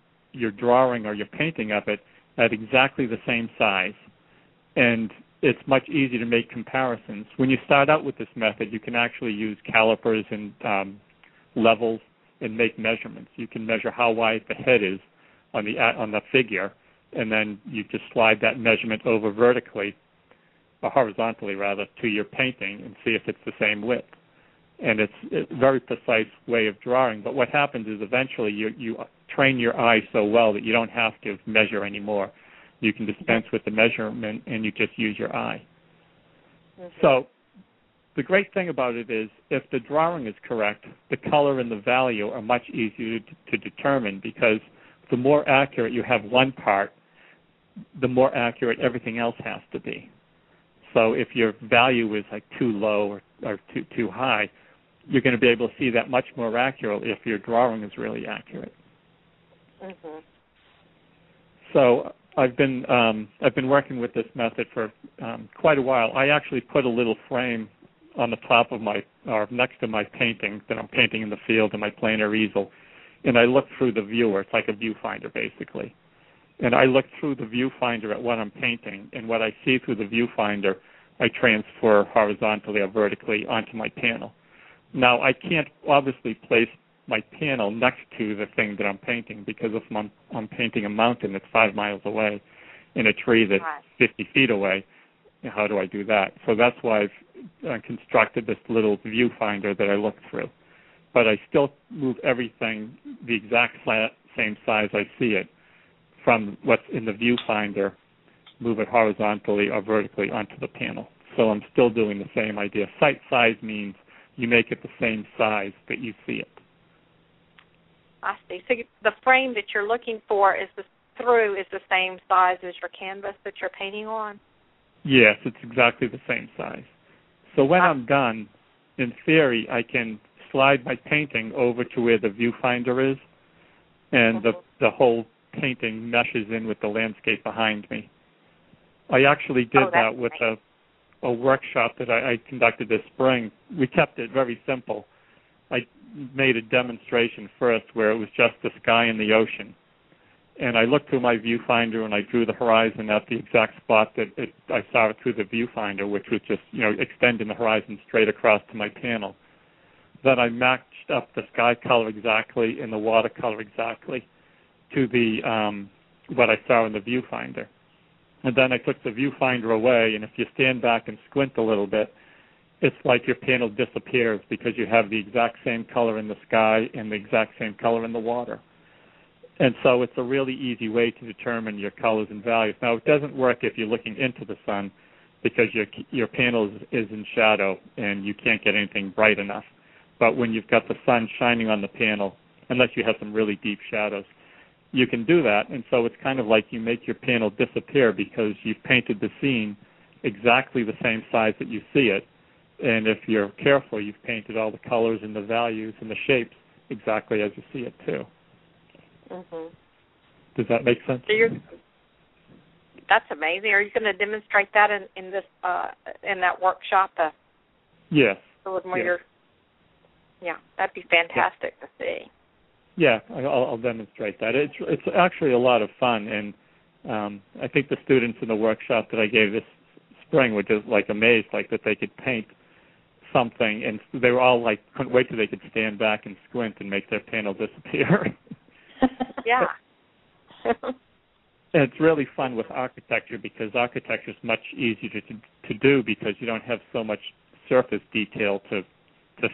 drawing or your painting of it at exactly the same size, and it's much easier to make comparisons. When you start out with this method, you can actually use calipers and levels and make measurements. You can measure how wide the head is on the figure, and then you just slide that measurement over vertically, or horizontally rather, to your painting and see if it's the same width. And it's a very precise way of drawing. But what happens is eventually you train your eye so well that you don't have to measure anymore. You can dispense with the measurement, and you just use your eye. Okay. So The great thing about it is if the drawing is correct, the color and the value are much easier to determine, because the more accurate you have one part, the more accurate everything else has to be. So if your value is like too low or too high, you're going to be able to see that much more accurately if your drawing is really accurate. Mm-hmm. So I've been working with this method for quite a while. I actually put a little frame on the top of my, or next to my painting that I'm painting in the field, in my planar easel, and I look through the viewer. It's like a viewfinder, basically. And I look through the viewfinder at what I'm painting, and what I see through the viewfinder, I transfer horizontally or vertically onto my panel. Now, I can't obviously place my panel next to the thing that I'm painting, because if I'm painting a mountain that's 5 miles away and a tree that's 50 feet away, how do I do that? So that's why I've constructed this little viewfinder that I look through. But I still move everything the exact same size I see it from what's in the viewfinder, move it horizontally or vertically onto the panel. So I'm still doing the same idea. Site size means you make it the same size that you see it. I see. So the frame that you're looking for is the same size as your canvas that you're painting on? Yes, it's exactly the same size. So when I'm done, in theory, I can slide my painting over to where the viewfinder is, and the whole painting meshes in with the landscape behind me. I actually did that with a workshop that I conducted this spring. We kept it very simple. I made a demonstration first where it was just the sky and the ocean. And I looked through my viewfinder and I drew the horizon at the exact spot that I saw it through the viewfinder, which was just, extending the horizon straight across to my panel. Then I matched up the sky color exactly and the water color exactly to the what I saw in the viewfinder. And then I took the viewfinder away, and if you stand back and squint a little bit, it's like your panel disappears because you have the exact same color in the sky and the exact same color in the water. And so it's a really easy way to determine your colors and values. Now, it doesn't work if you're looking into the sun, because your panel is in shadow and you can't get anything bright enough. But when you've got the sun shining on the panel, unless you have some really deep shadows, you can do that. And so it's kind of like you make your panel disappear because you've painted the scene exactly the same size that you see it. And if you're careful, you've painted all the colors and the values and the shapes exactly as you see it, too. Mm-hmm. Does that make sense? So that's amazing. Are you going to demonstrate that in this in that workshop? Yes. Yeah, that'd be fantastic to see. Yeah, I'll demonstrate that. It's actually a lot of fun, and I think the students in the workshop that I gave this spring were just amazed, that they could paint something, and they were all couldn't wait till they could stand back and squint and make their panel disappear. Yeah. And it's really fun with architecture, because architecture is much easier to do, because you don't have so much surface detail to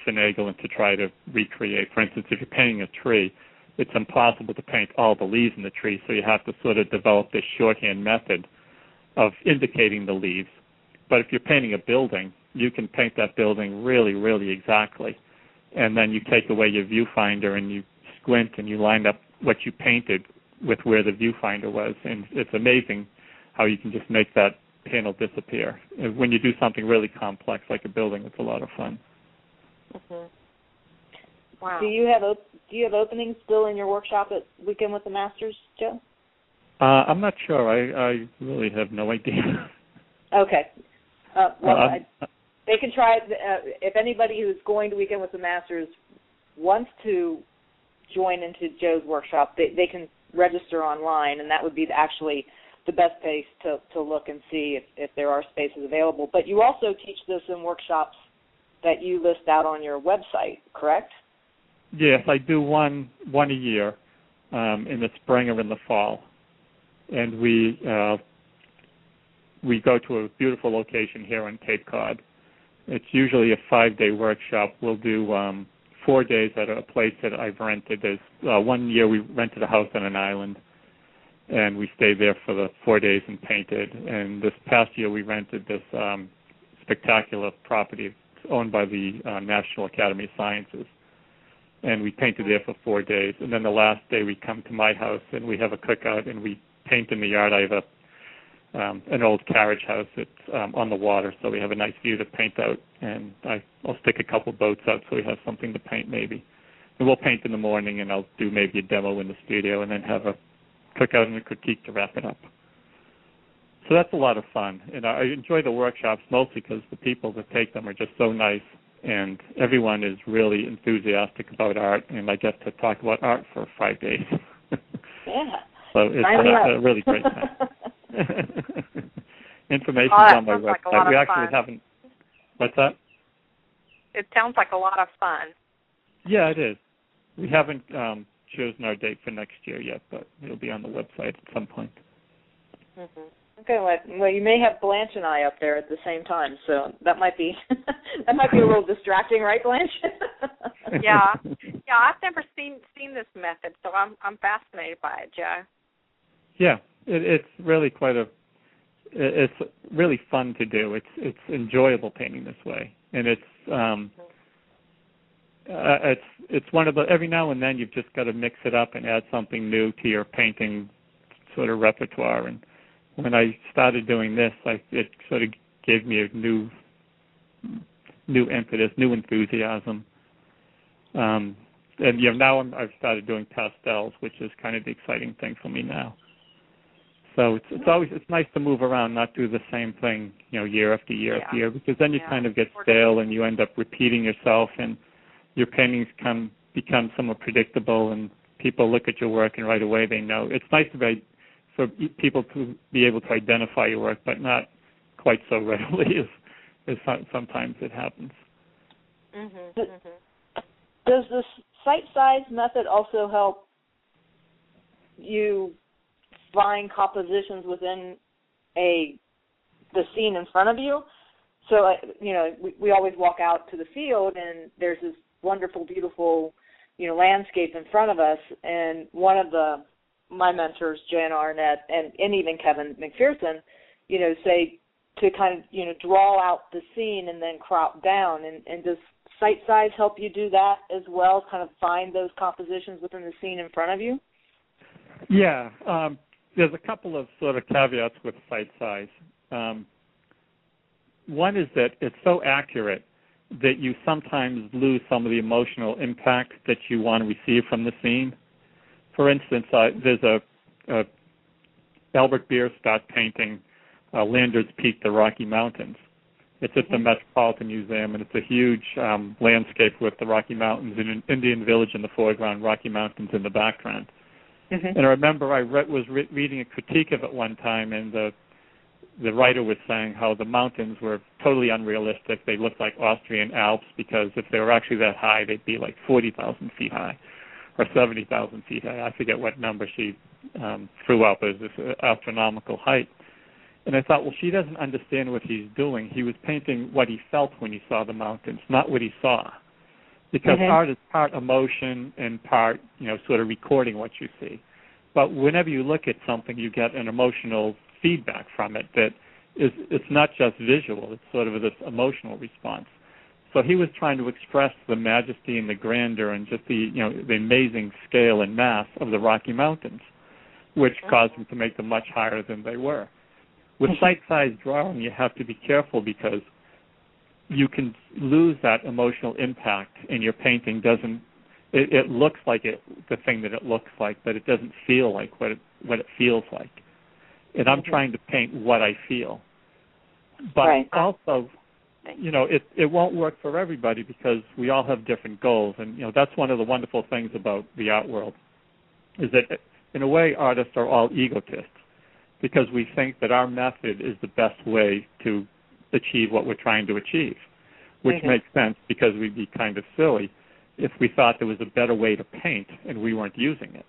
finagle and to try to recreate. For instance, if you're painting a tree, it's impossible to paint all the leaves in the tree, so you have to sort of develop this shorthand method of indicating the leaves. But if you're painting a building, you can paint that building really, really exactly. And then you take away your viewfinder and you squint and you line up what you painted with where the viewfinder was. And it's amazing how you can just make that panel disappear. When you do something really complex like a building, it's a lot of fun. Mm-hmm. Wow. Do you have openings still in your workshop at Weekend with the Masters, Joe? I'm not sure. I really have no idea. Okay. They can try. If anybody who's going to Weekend with the Masters wants to join into Joe's workshop, they can register online, and that would be actually the best place to look and see if there are spaces available. But you also teach this in workshops that you list out on your website, correct? Yes, I do one a year in the spring or in the fall. And we go to a beautiful location here on Cape Cod. It's usually a 5-day workshop. We'll do 4 days at a place that I've rented. There's, 1 year we rented a house on an island, and we stayed there for the 4 days and painted. And this past year we rented this spectacular property owned by the National Academy of Sciences. And we painted there for 4 days. And then the last day we come to my house and we have a cookout and we paint in the yard. I have a, an old carriage house that's on the water, so we have a nice view to paint out. And I'll stick a couple boats out so we have something to paint maybe. And we'll paint in the morning and I'll do maybe a demo in the studio and then have a cookout and a critique to wrap it up. So that's a lot of fun. And I enjoy the workshops mostly because the people that take them are just so nice. And everyone is really enthusiastic about art, and I get to talk about art for 5 days. Yeah. So it's a really great time. Information's on my website. Like we actually haven't. What's that? It sounds like a lot of fun. Yeah, it is. We haven't chosen our date for next year yet, but it'll be on the website at some point. Mm-hmm. Okay, well, you may have Blanche and I up there at the same time, so that might be that might be a little distracting, right, Blanche? Yeah. I've never seen this method, so I'm fascinated by it, Joe. Yeah, it's really fun to do. It's enjoyable painting this way, and it's one of the every now and then you've just got to mix it up and add something new to your painting sort of repertoire and. When I started doing this, it sort of gave me a new impetus, new enthusiasm. And now I've started doing pastels, which is kind of the exciting thing for me now. So it's always nice to move around, not do the same thing, year after year after year, because then you kind of get stale and you end up repeating yourself, and your paintings become somewhat predictable, and people look at your work and right away they know. It's nice to be. For people to be able to identify your work, but not quite so readily as sometimes it happens. Mm-hmm, mm-hmm. Does the site size method also help you find compositions within the scene in front of you? So, we always walk out to the field, and there's this wonderful, beautiful, landscape in front of us, and one of my mentors, Jan Arnett, and even Kevin McPherson, say to kind of, draw out the scene and then crop down. And does site size help you do that as well, kind of find those compositions within the scene in front of you? Yeah. There's a couple of sort of caveats with site size. One is that it's so accurate that you sometimes lose some of the emotional impact that you want to receive from the scene. For instance, there's a Albert Bierstadt painting, Lander's Peak, the Rocky Mountains. It's at the Metropolitan Museum, and it's a huge landscape with the Rocky Mountains and an Indian village in the foreground, Rocky Mountains in the background. Mm-hmm. And I remember I was reading a critique of it one time, and the writer was saying how the mountains were totally unrealistic. They looked like Austrian Alps because if they were actually that high, they'd be like 40,000 feet high. Or 70,000 feet high. I forget what number she threw out, but it was this astronomical height. And I thought, well, she doesn't understand what he's doing. He was painting what he felt when he saw the mountains, not what he saw. Because art is part emotion and part, sort of recording what you see. But whenever you look at something, you get an emotional feedback from it that it's not just visual. It's sort of this emotional response. So he was trying to express the majesty and the grandeur and just the amazing scale and mass of the Rocky Mountains, which caused him to make them much higher than they were. With site-size drawing, you have to be careful because you can lose that emotional impact, and your painting doesn't. It looks like the thing that it looks like, but it doesn't feel like what it feels like. And I'm trying to paint what I feel, but also. It won't work for everybody because we all have different goals. And, that's one of the wonderful things about the art world is that, in a way, artists are all egotists because we think that our method is the best way to achieve what we're trying to achieve, which makes sense because we'd be kind of silly if we thought there was a better way to paint and we weren't using it.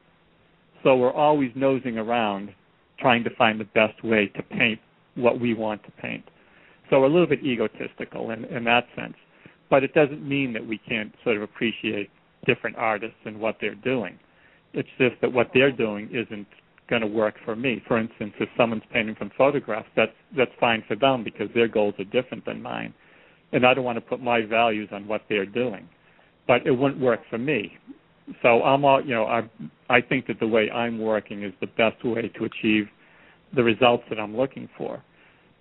So we're always nosing around trying to find the best way to paint what we want to paint. So a little bit egotistical in that sense. But it doesn't mean that we can't sort of appreciate different artists and what they're doing. It's just that what they're doing isn't going to work for me. For instance, if someone's painting from photographs, that's fine for them because their goals are different than mine. and I don't want to put my values on what they're doing. But it wouldn't work for me. So I think that the way I'm working is the best way to achieve the results that I'm looking for.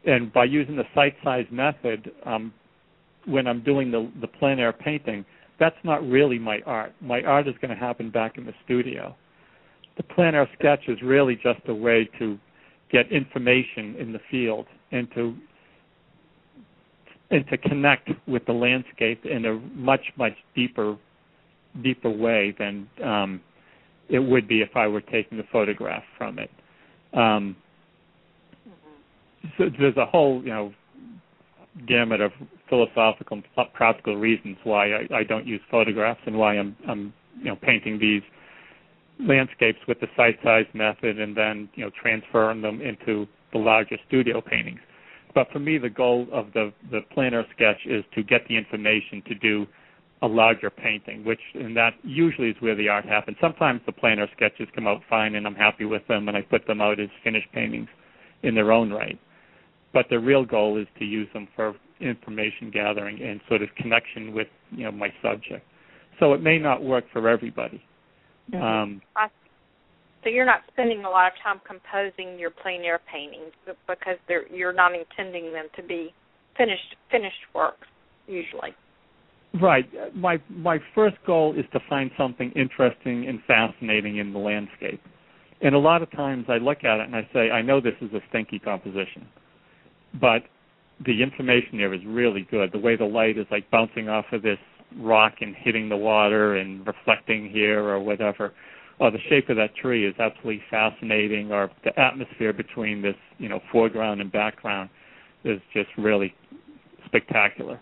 And by using the site size method, when I'm doing the plein air painting, that's not really my art. My art is going to happen back in the studio. The plein air sketch is really just a way to get information in the field and to connect with the landscape in a much deeper way than it would be if I were taking a photograph from it. So there's a whole gamut of philosophical and practical reasons why I don't use photographs and why I'm painting these landscapes with the site size method and then transferring them into the larger studio paintings. But for me, the goal of the plein air sketch is to get the information to do a larger painting, and that usually is where the art happens. Sometimes the plein air sketches come out fine, and I'm happy with them, and I put them out as finished paintings in their own right. But the real goal is to use them for information gathering and sort of connection with my subject. So it may not work for everybody. Mm-hmm. So you're not spending a lot of time composing your plein air paintings because you're not intending them to be finished works usually. Right. My first goal is to find something interesting and fascinating in the landscape. And a lot of times I look at it and I say, I know this is a stinky composition, but the information there is really good. The way the light is like bouncing off of this rock and hitting the water and reflecting here or whatever, or the shape of that tree is absolutely fascinating, or the atmosphere between this, foreground and background is just really spectacular.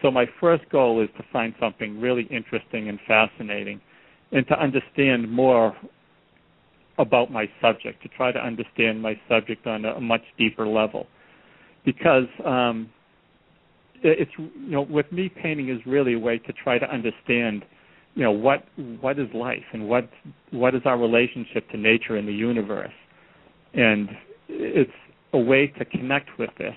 So my first goal is to find something really interesting and fascinating and to understand more about my subject, to try to understand my subject on a much deeper level. Because it's with me, painting is really a way to try to understand what is life and what is our relationship to nature and the universe, and it's a way to connect with this.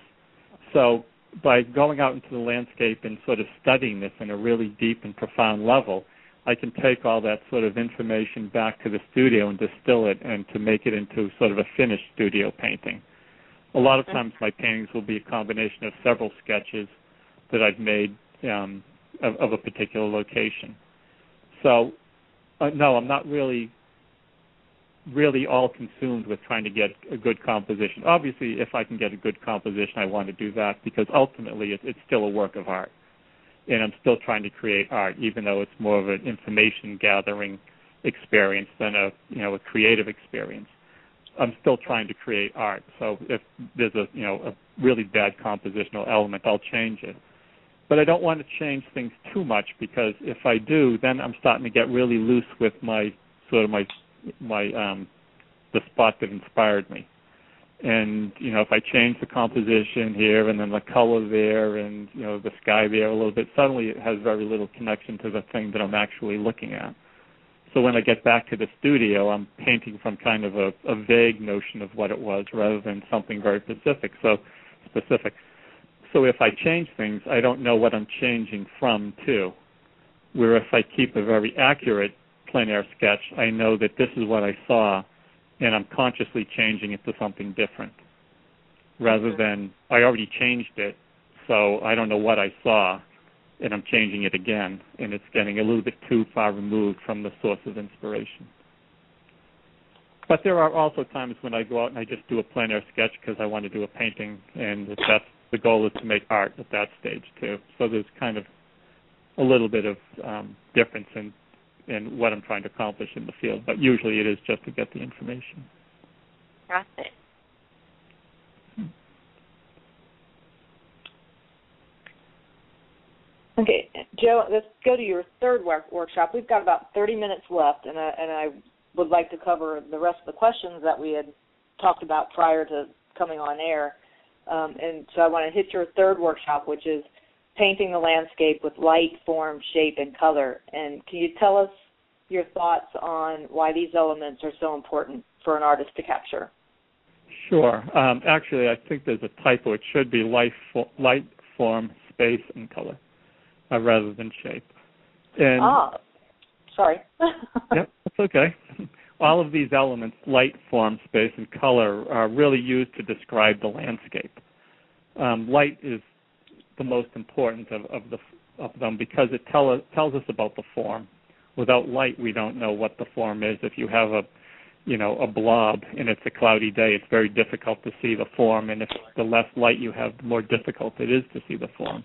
So by going out into the landscape and sort of studying this in a really deep and profound level, I can take all that sort of information back to the studio and distill it and to make it into sort of a finished studio painting. A lot of times my paintings will be a combination of several sketches that I've made of a particular location. So, no, I'm not really all consumed with trying to get a good composition. Obviously, if I can get a good composition, I want to do that because ultimately it's still a work of art. And I'm still trying to create art, even though it's more of an information-gathering experience than a creative experience. I'm still trying to create art. So if there's a really bad compositional element, I'll change it. But I don't want to change things too much because if I do, then I'm starting to get really loose with the spot that inspired me. And, if I change the composition here and then the color there and, the sky there a little bit, suddenly it has very little connection to the thing that I'm actually looking at. So when I get back to the studio, I'm painting from kind of a vague notion of what it was rather than something very specific. So if I change things, I don't know what I'm changing from to. Where if I keep a very accurate plein air sketch, I know that this is what I saw, and I'm consciously changing it to something different rather than I already changed it, so I don't know what I saw, and I'm changing it again, and it's getting a little bit too far removed from the source of inspiration. But there are also times when I go out and I just do a plein air sketch because I want to do a painting, and that's the goal is to make art at that stage too. So there's kind of a little bit of difference in what I'm trying to accomplish in the field, but usually it is just to get the information. Got it. Okay, Joe, let's go to your third workshop. We've got about 30 minutes left, and I would like to cover the rest of the questions that we had talked about prior to coming on air. And so I want to hit your third workshop, which is painting the landscape with light, form, shape, and color. And can you tell us your thoughts on why these elements are so important for an artist to capture? Sure. Actually, I think there's a typo. It should be light, form, space and color rather than shape. And sorry. Yep, that's okay. All of these elements, light, form, space, and color, are really used to describe the landscape. Light is the most important of them because it tells us about the form. Without light, we don't know what the form is. If you have a blob and it's a cloudy day, it's very difficult to see the form. And if the less light you have, the more difficult it is to see the form.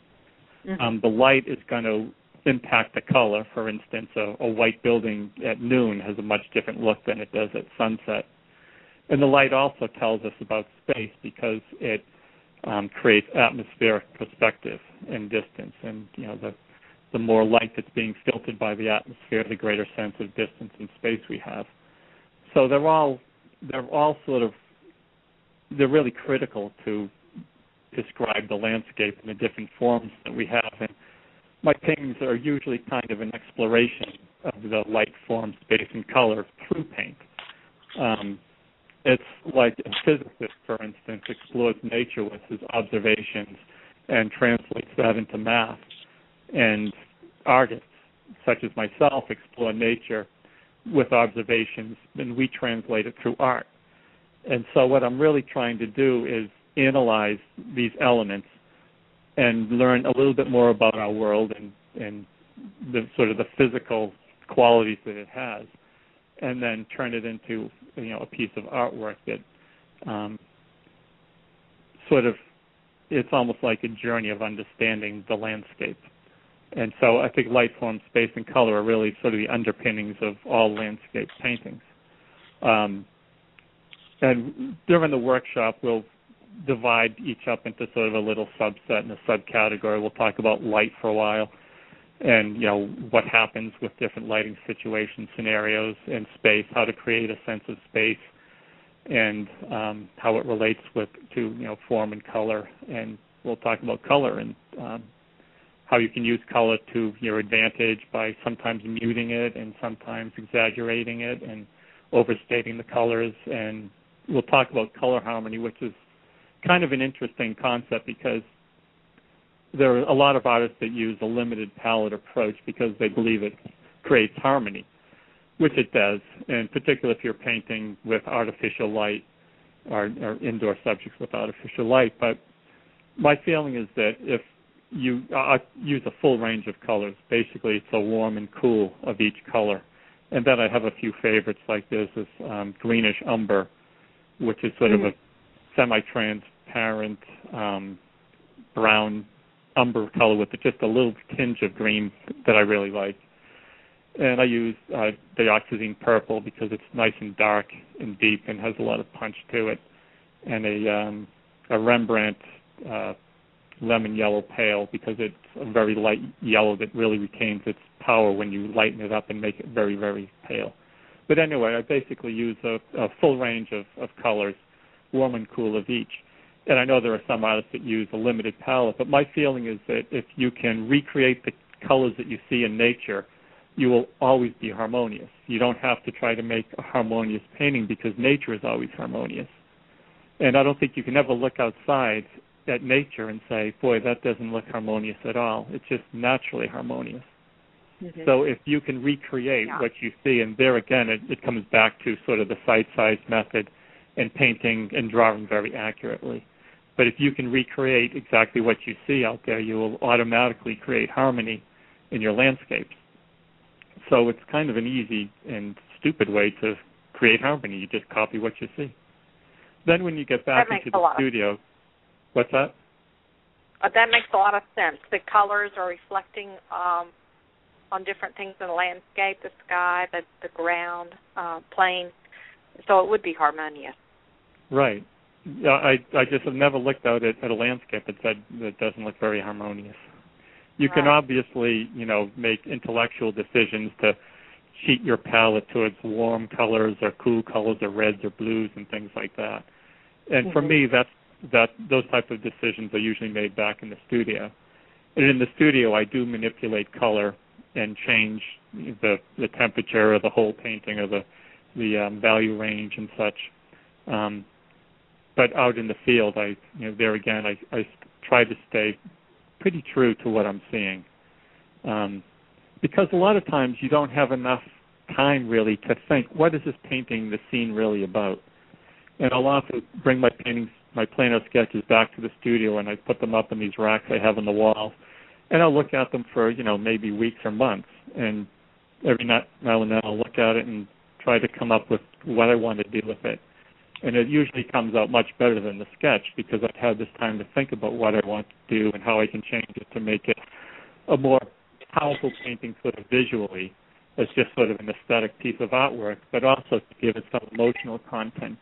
Mm-hmm. The light is going to impact the color. For instance, a white building at noon has a much different look than it does at sunset. And the light also tells us about space because it creates atmospheric perspective and distance. And the more light that's being filtered by the atmosphere, the greater sense of distance and space we have. So they're really critical to describe the landscape and the different forms that we have. And my paintings are usually kind of an exploration of the light, form, space, and color through paint. It's like a physicist, for instance, explores nature with his observations and translates that into math. And artists, such as myself, explore nature with observations, and we translate it through art. And so what I'm really trying to do is analyze these elements and learn a little bit more about our world and the sort of the physical qualities that it has, and then turn it into a piece of artwork that sort of, it's almost like a journey of understanding the landscape. And so I think light, form, space, and color are really sort of the underpinnings of all landscape paintings. And during the workshop, we'll divide each up into sort of a little subset and a subcategory. We'll talk about light for a while and, what happens with different lighting situations, scenarios, and space, how to create a sense of space, and how it relates to form and color. And we'll talk about color and how you can use color to your advantage by sometimes muting it and sometimes exaggerating it and overstating the colors. And we'll talk about color harmony, which is kind of an interesting concept because there are a lot of artists that use a limited palette approach because they believe it creates harmony, which it does, and particularly if you're painting with artificial light or indoor subjects with artificial light. But my feeling is that if you use a full range of colors. Basically, it's the warm and cool of each color. And then I have a few favorites, like there's this greenish umber, which is sort of a semi-transparent brown umber color with just a little tinge of green that I really like. And I use dioxazine purple because it's nice and dark and deep and has a lot of punch to it. And a Rembrandt lemon yellow pale because it's a very light yellow that really retains its power when you lighten it up and make it very, very pale. But anyway, I basically use a full range of colors, warm and cool of each. And I know there are some artists that use a limited palette, but my feeling is that if you can recreate the colors that you see in nature, you will always be harmonious. You don't have to try to make a harmonious painting because nature is always harmonious. And I don't think you can ever look outside at nature and say, boy, that doesn't look harmonious at all. It's just naturally harmonious. Mm-hmm. So if you can recreate what you see, and there again, it comes back to sort of the sight-size method and painting and drawing very accurately. But if you can recreate exactly what you see out there, you will automatically create harmony in your landscapes. So it's kind of an easy and stupid way to create harmony. You just copy what you see. Then when you get back into the studio... What's that? That makes a lot of sense. The colors are reflecting on different things in the landscape, the sky, the ground, plain. So it would be harmonious. Right. I just have never looked out at a landscape that doesn't look very harmonious. You can obviously, make intellectual decisions to cheat your palette towards warm colors or cool colors or reds or blues and things like that. And for me, those types of decisions are usually made back in the studio. And in the studio, I do manipulate color and change the temperature of the whole painting or the value range and such. But out in the field, I there again, I try to stay pretty true to what I'm seeing. Because a lot of times you don't have enough time really to think, what is this painting, this scene really about? And I'll often bring my paintings, my Plano sketches back to the studio, and I put them up in these racks I have on the wall. And I'll look at them for, you know, maybe weeks or months. And every now and then I'll look at it and try to come up with what I want to do with it. And it usually comes out much better than the sketch because I've had this time to think about what I want to do and how I can change it to make it a more powerful painting sort of visually as just sort of an aesthetic piece of artwork, but also to give it some emotional content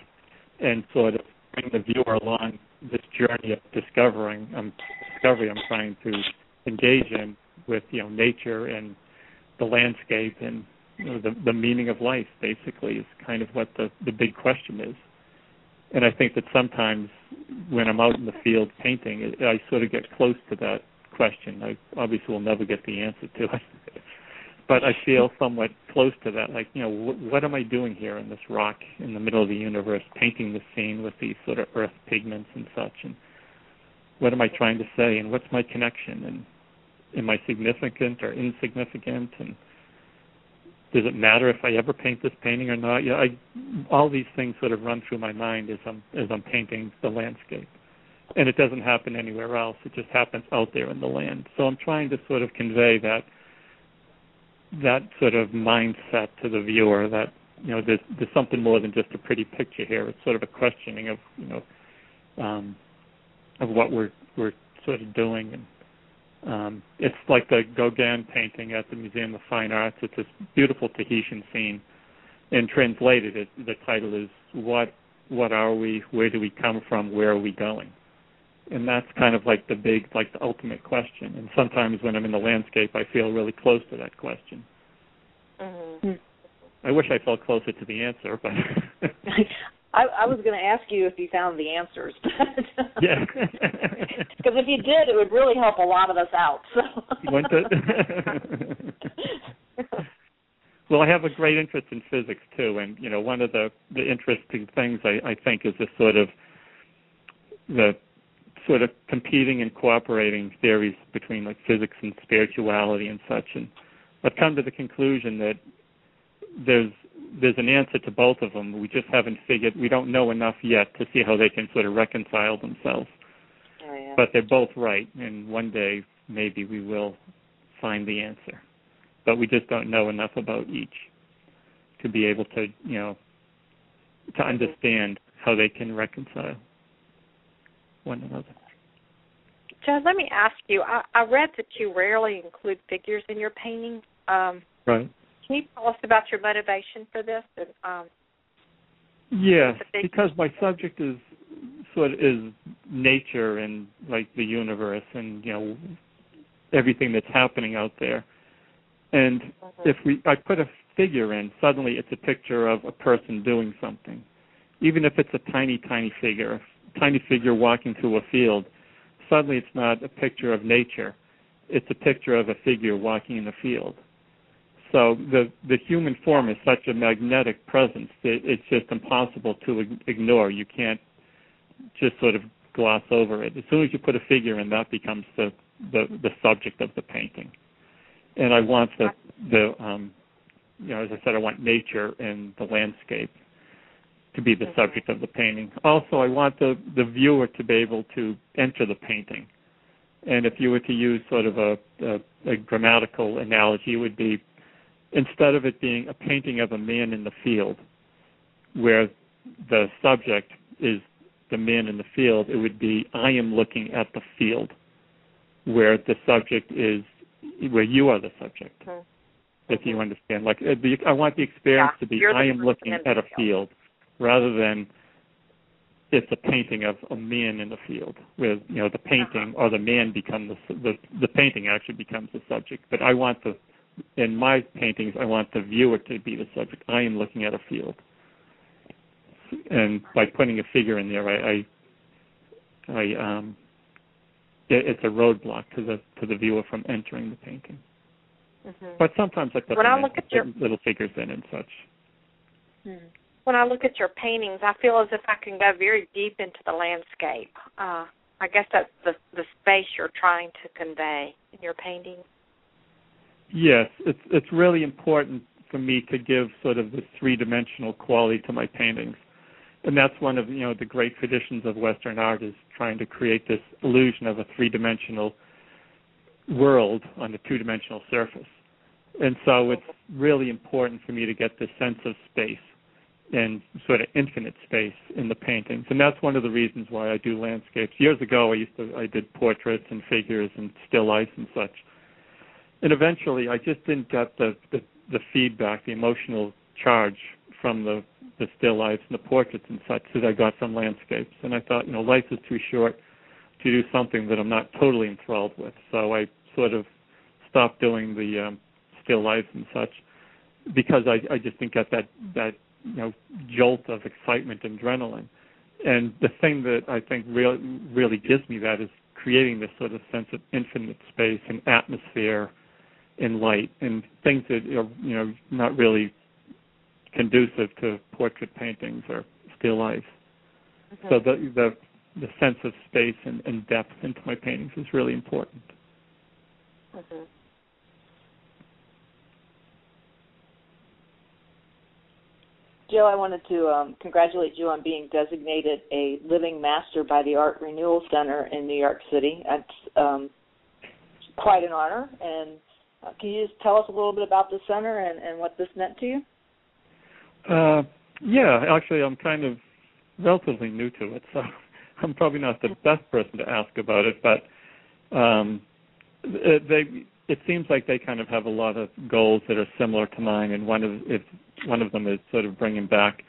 and sort of bring the viewer along this journey of discovery I'm trying to engage in with, you know, nature and the landscape and, you know, the meaning of life, basically, is kind of what the big question is. And I think that sometimes when I'm out in the field painting, I sort of get close to that question. I obviously will never get the answer to it. But I feel somewhat close to that, like, you know, what am I doing here in this rock in the middle of the universe, painting this scene with these sort of earth pigments and such, and what am I trying to say, and what's my connection, and am I significant or insignificant, and does it matter if I ever paint this painting or not? Yeah, all these things sort of run through my mind as I'm painting the landscape. And it doesn't happen anywhere else. It just happens out there in the land. So I'm trying to sort of convey that sort of mindset to the viewer that, you know, there's something more than just a pretty picture here. It's sort of a questioning of, you know, of what we're sort of doing. And it's like the Gauguin painting at the Museum of Fine Arts. It's this beautiful Tahitian scene, and translated, the title is What Are We? Where do we come from? Where are we going? And that's kind of like the ultimate question. And sometimes when I'm in the landscape, I feel really close to that question. Mm-hmm. I wish I felt closer to the answer, but I was going to ask you if you found the answers. Yeah. Because if you did, it would really help a lot of us out. So. Wouldn't it? Well, I have a great interest in physics, too. And, you know, one of the interesting things, I think, is this sort of competing and cooperating theories between like physics and spirituality and such, and I've come to the conclusion that there's an answer to both of them. We just haven't figured, we don't know enough yet to see how they can sort of reconcile themselves. Oh, yeah. But they're both right, and one day maybe we will find the answer. But we just don't know enough about each to be able to, you know, to understand how they can reconcile one another. Joe, let me ask you, I read that you rarely include figures in your paintings. Right. Can you tell us about your motivation for this? And, yes, because my subject is sort of nature and like the universe and, you know, everything that's happening out there. And if I put a figure in, suddenly it's a picture of a person doing something, even if it's a tiny, tiny figure. Tiny figure walking through a field, suddenly it's not a picture of nature. It's a picture of a figure walking in a field. So the human form is such a magnetic presence that it's just impossible to ignore. You can't just sort of gloss over it. As soon as you put a figure in, that becomes the subject of the painting. And I want you know, as I said, I want nature and the landscape to be the subject of the painting. Also, I want the viewer to be able to enter the painting. And if you were to use sort of a grammatical analogy, it would be, instead of it being a painting of a man in the field, where the subject is the man in the field, it would be, I am looking at the field, where the subject is, where you are the subject, if you understand. Like, I want the experience to be, I am looking at a field, rather than it's a painting of a man in the field, where, you know, the painting or the man becomes the painting actually becomes the subject. But I want in my paintings, I want the viewer to be the subject. I am looking at a field, and by putting a figure in there, it's a roadblock to the viewer from entering the painting. Mm-hmm. But sometimes I put little figures in and such. Mm. When I look at your paintings, I feel as if I can go very deep into the landscape. I guess that's the space you're trying to convey in your painting. Yes, it's really important for me to give sort of this three-dimensional quality to my paintings. And that's one of, you know, the great traditions of Western art is trying to create this illusion of a three-dimensional world on a two-dimensional surface. And so it's really important for me to get this sense of space and sort of infinite space in the paintings. And that's one of the reasons why I do landscapes. Years ago, I did portraits and figures and still life and such. And eventually, I just didn't get the feedback, the emotional charge from the still lives and the portraits and such that I got from landscapes. And I thought, you know, life is too short to do something that I'm not totally enthralled with. So I sort of stopped doing the still lives and such because I just didn't get that you know, jolt of excitement and adrenaline. And the thing that I think really gives me that is creating this sort of sense of infinite space and atmosphere and light and things that are, you know, not really conducive to portrait paintings or still life. Okay. So the sense of space and depth into my paintings is really important. Mm-hmm. Jill, I wanted to congratulate you on being designated a living master by the Art Renewal Center in New York City. That's quite an honor. And can you just tell us a little bit about the center and what this meant to you? Yeah, actually, I'm kind of relatively new to it, so I'm probably not the best person to ask about it. But it seems like they kind of have a lot of goals that are similar to mine, and one of them is sort of bringing back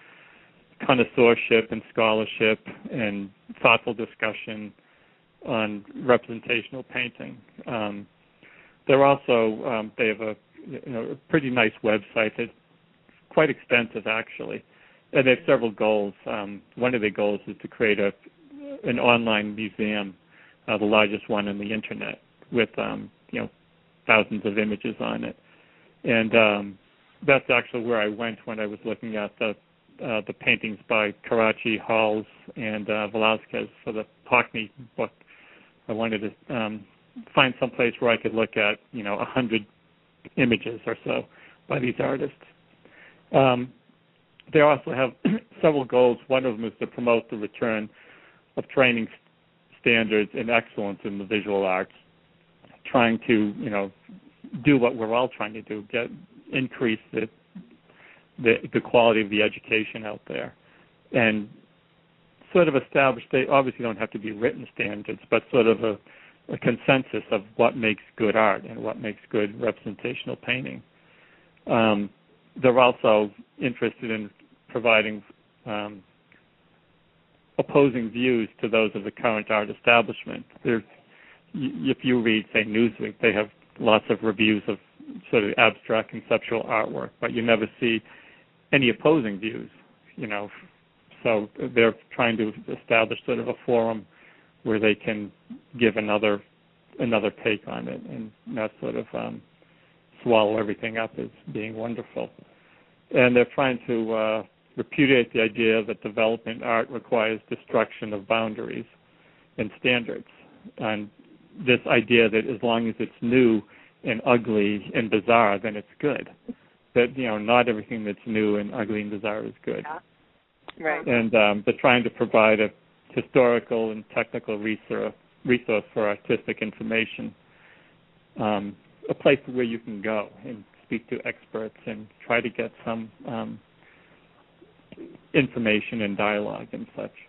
connoisseurship and scholarship and thoughtful discussion on representational painting. They're also they have a pretty nice website that's quite extensive actually, and they have several goals. One of their goals is to create an online museum, the largest one on the internet, with thousands of images on it, and that's actually where I went when I was looking at the paintings by Carracci, Halls, and Velázquez for the Hockney book. I wanted to find some place where I could look at, 100 images or so by these artists. They also have several goals. One of them is to promote the return of training standards and excellence in the visual arts, trying to, do what we're all trying to do, increase the quality of the education out there, and sort of establish, they obviously don't have to be written standards, but sort of a consensus of what makes good art and what makes good representational painting. They're also interested in providing opposing views to those of the current art establishment. If you read, say, Newsweek, they have lots of reviews of sort of abstract conceptual artwork, but you never see any opposing views, So they're trying to establish sort of a forum where they can give another take on it and not sort of swallow everything up as being wonderful. And they're trying to repudiate the idea that development art requires destruction of boundaries and standards, and this idea that as long as it's new and ugly and bizarre, then it's good. That, not everything that's new and ugly and bizarre is good. Yeah. Right. And they're trying to provide a historical and technical resource for artistic information, a place where you can go and speak to experts and try to get some information and dialogue and such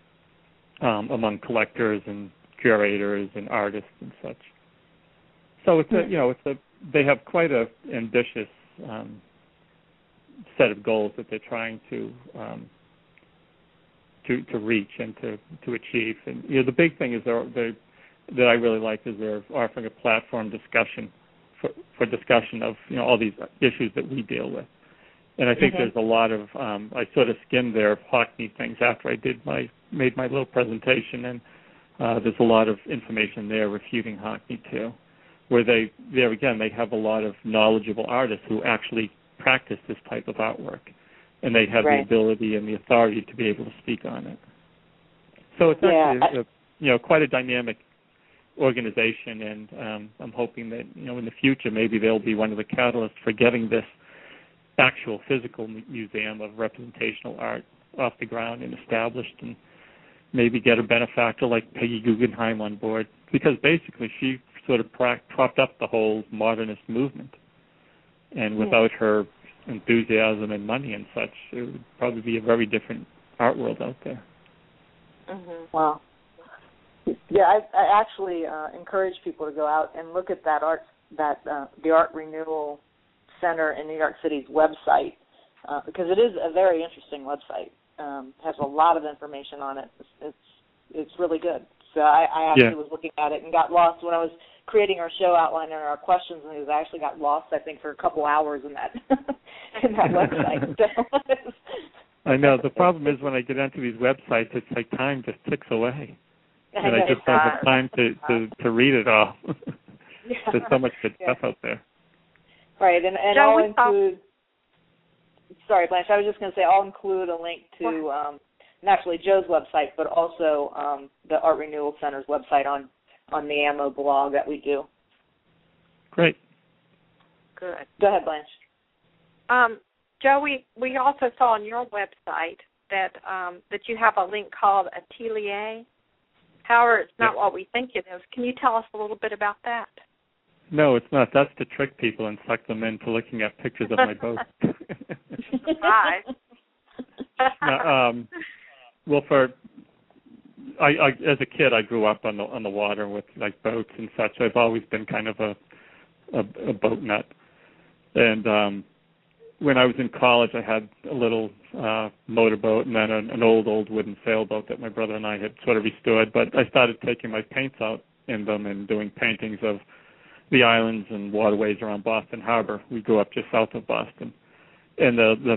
among collectors and curators and artists and such. So they have quite an ambitious set of goals that they're trying to reach and to achieve. And the big thing is that I really like is they're offering a platform discussion for discussion of all these issues that we deal with. And I think there's a lot of I sort of skimmed their Hockney things after I made my little presentation, and there's a lot of information there refuting Hockney too, where they have a lot of knowledgeable artists who actually practice this type of artwork, and they have the ability and the authority to be able to speak on it. So it's actually quite a dynamic organization, and I'm hoping that, in the future, maybe they'll be one of the catalysts for getting this actual physical museum of representational art off the ground and established, and maybe get a benefactor like Peggy Guggenheim on board, because basically she sort of propped up the whole modernist movement. And without her enthusiasm and money and such, it would probably be a very different art world out there. Mm-hmm. Wow. Yeah, I actually encourage people to go out and look at that the Art Renewal Center in New York City's website, because it is a very interesting website. Has a lot of information on it. It's really good. So I actually was looking at it and got lost when I was creating our show outline and our questions, and I actually got lost, I think, for a couple hours in that website. So I know. The problem is when I get onto these websites, it's like time just ticks away. And I just don't have time to read it all. There's so much good stuff out there. Right, and I'll include... Sorry, Blanche, I was just going to say I'll include a link to naturally Joe's website, but also the Art Renewal Center's website on the AMMO blog that we do. Great. Good. Go ahead, Blanche. Joe, we also saw on your website that you have a link called Atelier. However, it's not what we think it is. Can you tell us a little bit about that? No, it's not. That's to trick people and suck them into looking at pictures of my boat. Hi. I as a kid, I grew up on the water with like boats and such. I've always been kind of a boat nut. And when I was in college, I had a little motorboat and then an old wooden sailboat that my brother and I had sort of restored. But I started taking my paints out in them and doing paintings of the islands and waterways around Boston Harbor. We grew up just south of Boston. And the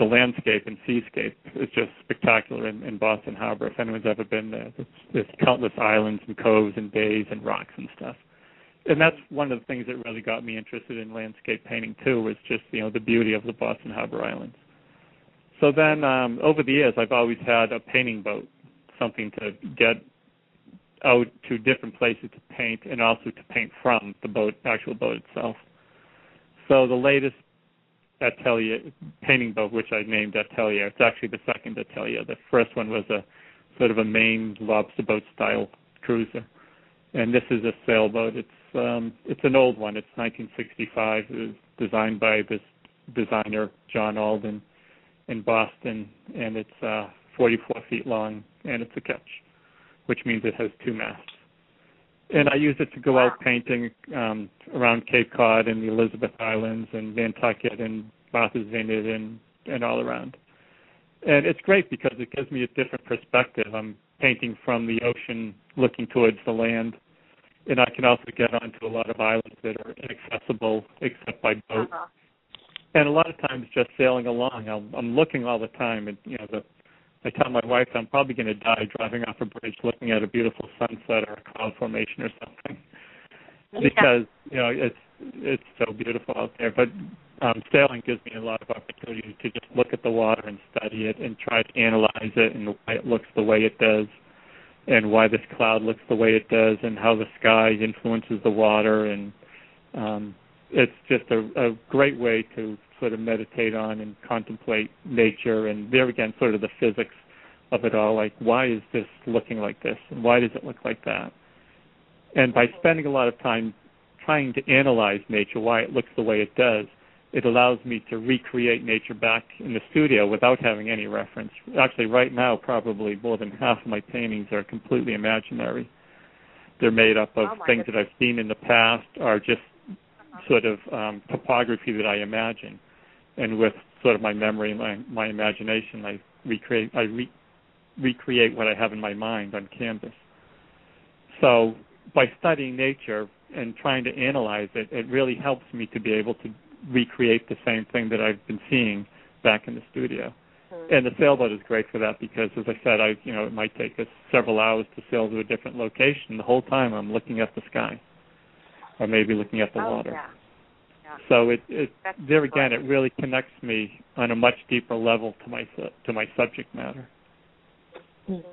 landscape and seascape is just spectacular in Boston Harbor. If anyone's ever been there, there's countless islands and coves and bays and rocks and stuff. And that's one of the things that really got me interested in landscape painting too, was just the beauty of the Boston Harbor Islands. So then over the years, I've always had a painting boat, something to get out to different places to paint and also to paint from the boat, actual boat itself. So the latest Atelier painting boat, which I named Atelier. It's actually the second Atelier. The first one was a sort of a Maine lobster boat style cruiser, and this is a sailboat. It's an old one. It's 1965. It was designed by this designer John Alden in Boston, and it's 44 feet long, and it's a ketch, which means it has two masts. And I used it to go out painting around Cape Cod and the Elizabeth Islands and Nantucket and Martha's Vineyard and all around. And it's great because it gives me a different perspective. I'm painting from the ocean, looking towards the land, and I can also get onto a lot of islands that are inaccessible except by boat. Uh-huh. And a lot of times just sailing along, I'm looking all the time, and I tell my wife I'm probably going to die driving off a bridge looking at a beautiful sunset or a cloud formation or something because, it's so beautiful out there. But sailing gives me a lot of opportunity to just look at the water and study it and try to analyze it and why it looks the way it does and why this cloud looks the way it does and how the sky influences the water. And it's just a great way to sort of meditate on and contemplate nature, and there again, sort of the physics of it all, like why is this looking like this, and why does it look like that? And by spending a lot of time trying to analyze nature, why it looks the way it does, it allows me to recreate nature back in the studio without having any reference. Actually, right now, probably more than half of my paintings are completely imaginary. They're made up of things that I've seen in the past, or just sort of topography that I imagine. And with sort of my memory and my imagination, I recreate what I have in my mind on canvas. So by studying nature and trying to analyze it, it really helps me to be able to recreate the same thing that I've been seeing back in the studio. Mm-hmm. And the sailboat is great for that because, as I said, it might take us several hours to sail to a different location. The whole time I'm looking at the sky or maybe looking at the water. Yeah. So it really connects me on a much deeper level to my subject matter. Mm-hmm.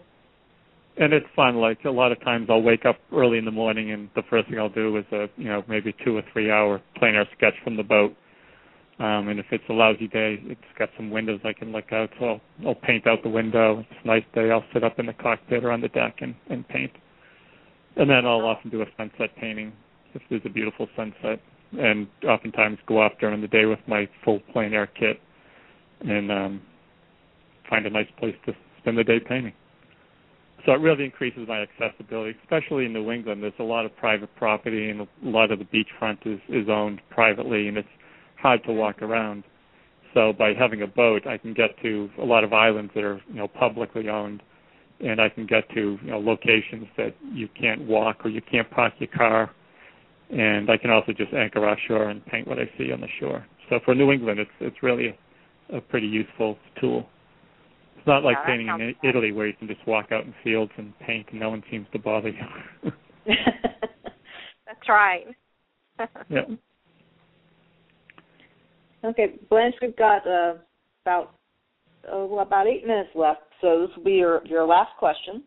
And it's fun. Like, a lot of times I'll wake up early in the morning and the first thing I'll do is a, you know, maybe 2 or 3 hour plein air sketch from the boat. And if it's a lousy day, it's got some windows I can look out, so I'll paint out the window. If it's a nice day, I'll sit up in the cockpit or on the deck and paint. And then I'll often do a sunset painting if there's a beautiful sunset, and oftentimes go off during the day with my full plein air kit and find a nice place to spend the day painting. So it really increases my accessibility, especially in New England. There's a lot of private property, and a lot of the beachfront is owned privately, and it's hard to walk around. So by having a boat, I can get to a lot of islands that are, you know, publicly owned, and I can get to, you know, locations that you can't walk or you can't park your car. And I can also just anchor offshore and paint what I see on the shore. So for New England, it's really a pretty useful tool. It's not like painting in Italy where you can just walk out in fields and paint and no one seems to bother you. That's right. Yeah. Okay, Blanche, we've got about 8 minutes left, so this will be your last question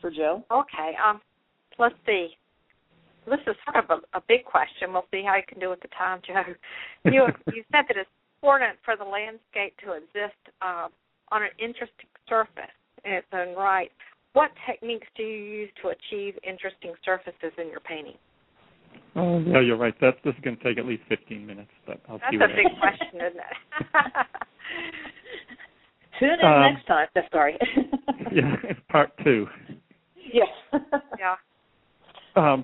for Joe. Okay, let's see. This is sort of a big question. We'll see how you can do with the time, Joe. You said that it's important for the landscape to exist on an interesting surface in its own right. What techniques do you use to achieve interesting surfaces in your painting? Oh, yeah, you're right. This is going to take at least 15 minutes. But That's a big question, isn't it? Tune in next time. That's sorry. Yeah, part 2. Yes. Yeah.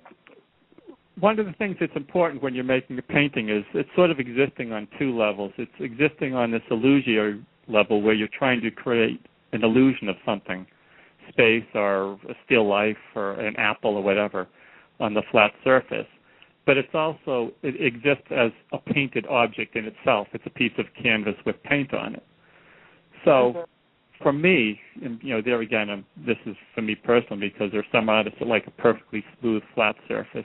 One of the things that's important when you're making a painting is it's sort of existing on 2 levels. It's existing on this illusory level where you're trying to create an illusion of something, space or a still life or an apple or whatever on the flat surface. But it's also, it exists as a painted object in itself. It's a piece of canvas with paint on it. So for me, and, you know, there again, this is for me personally, because there's some artists that like a perfectly smooth flat surface.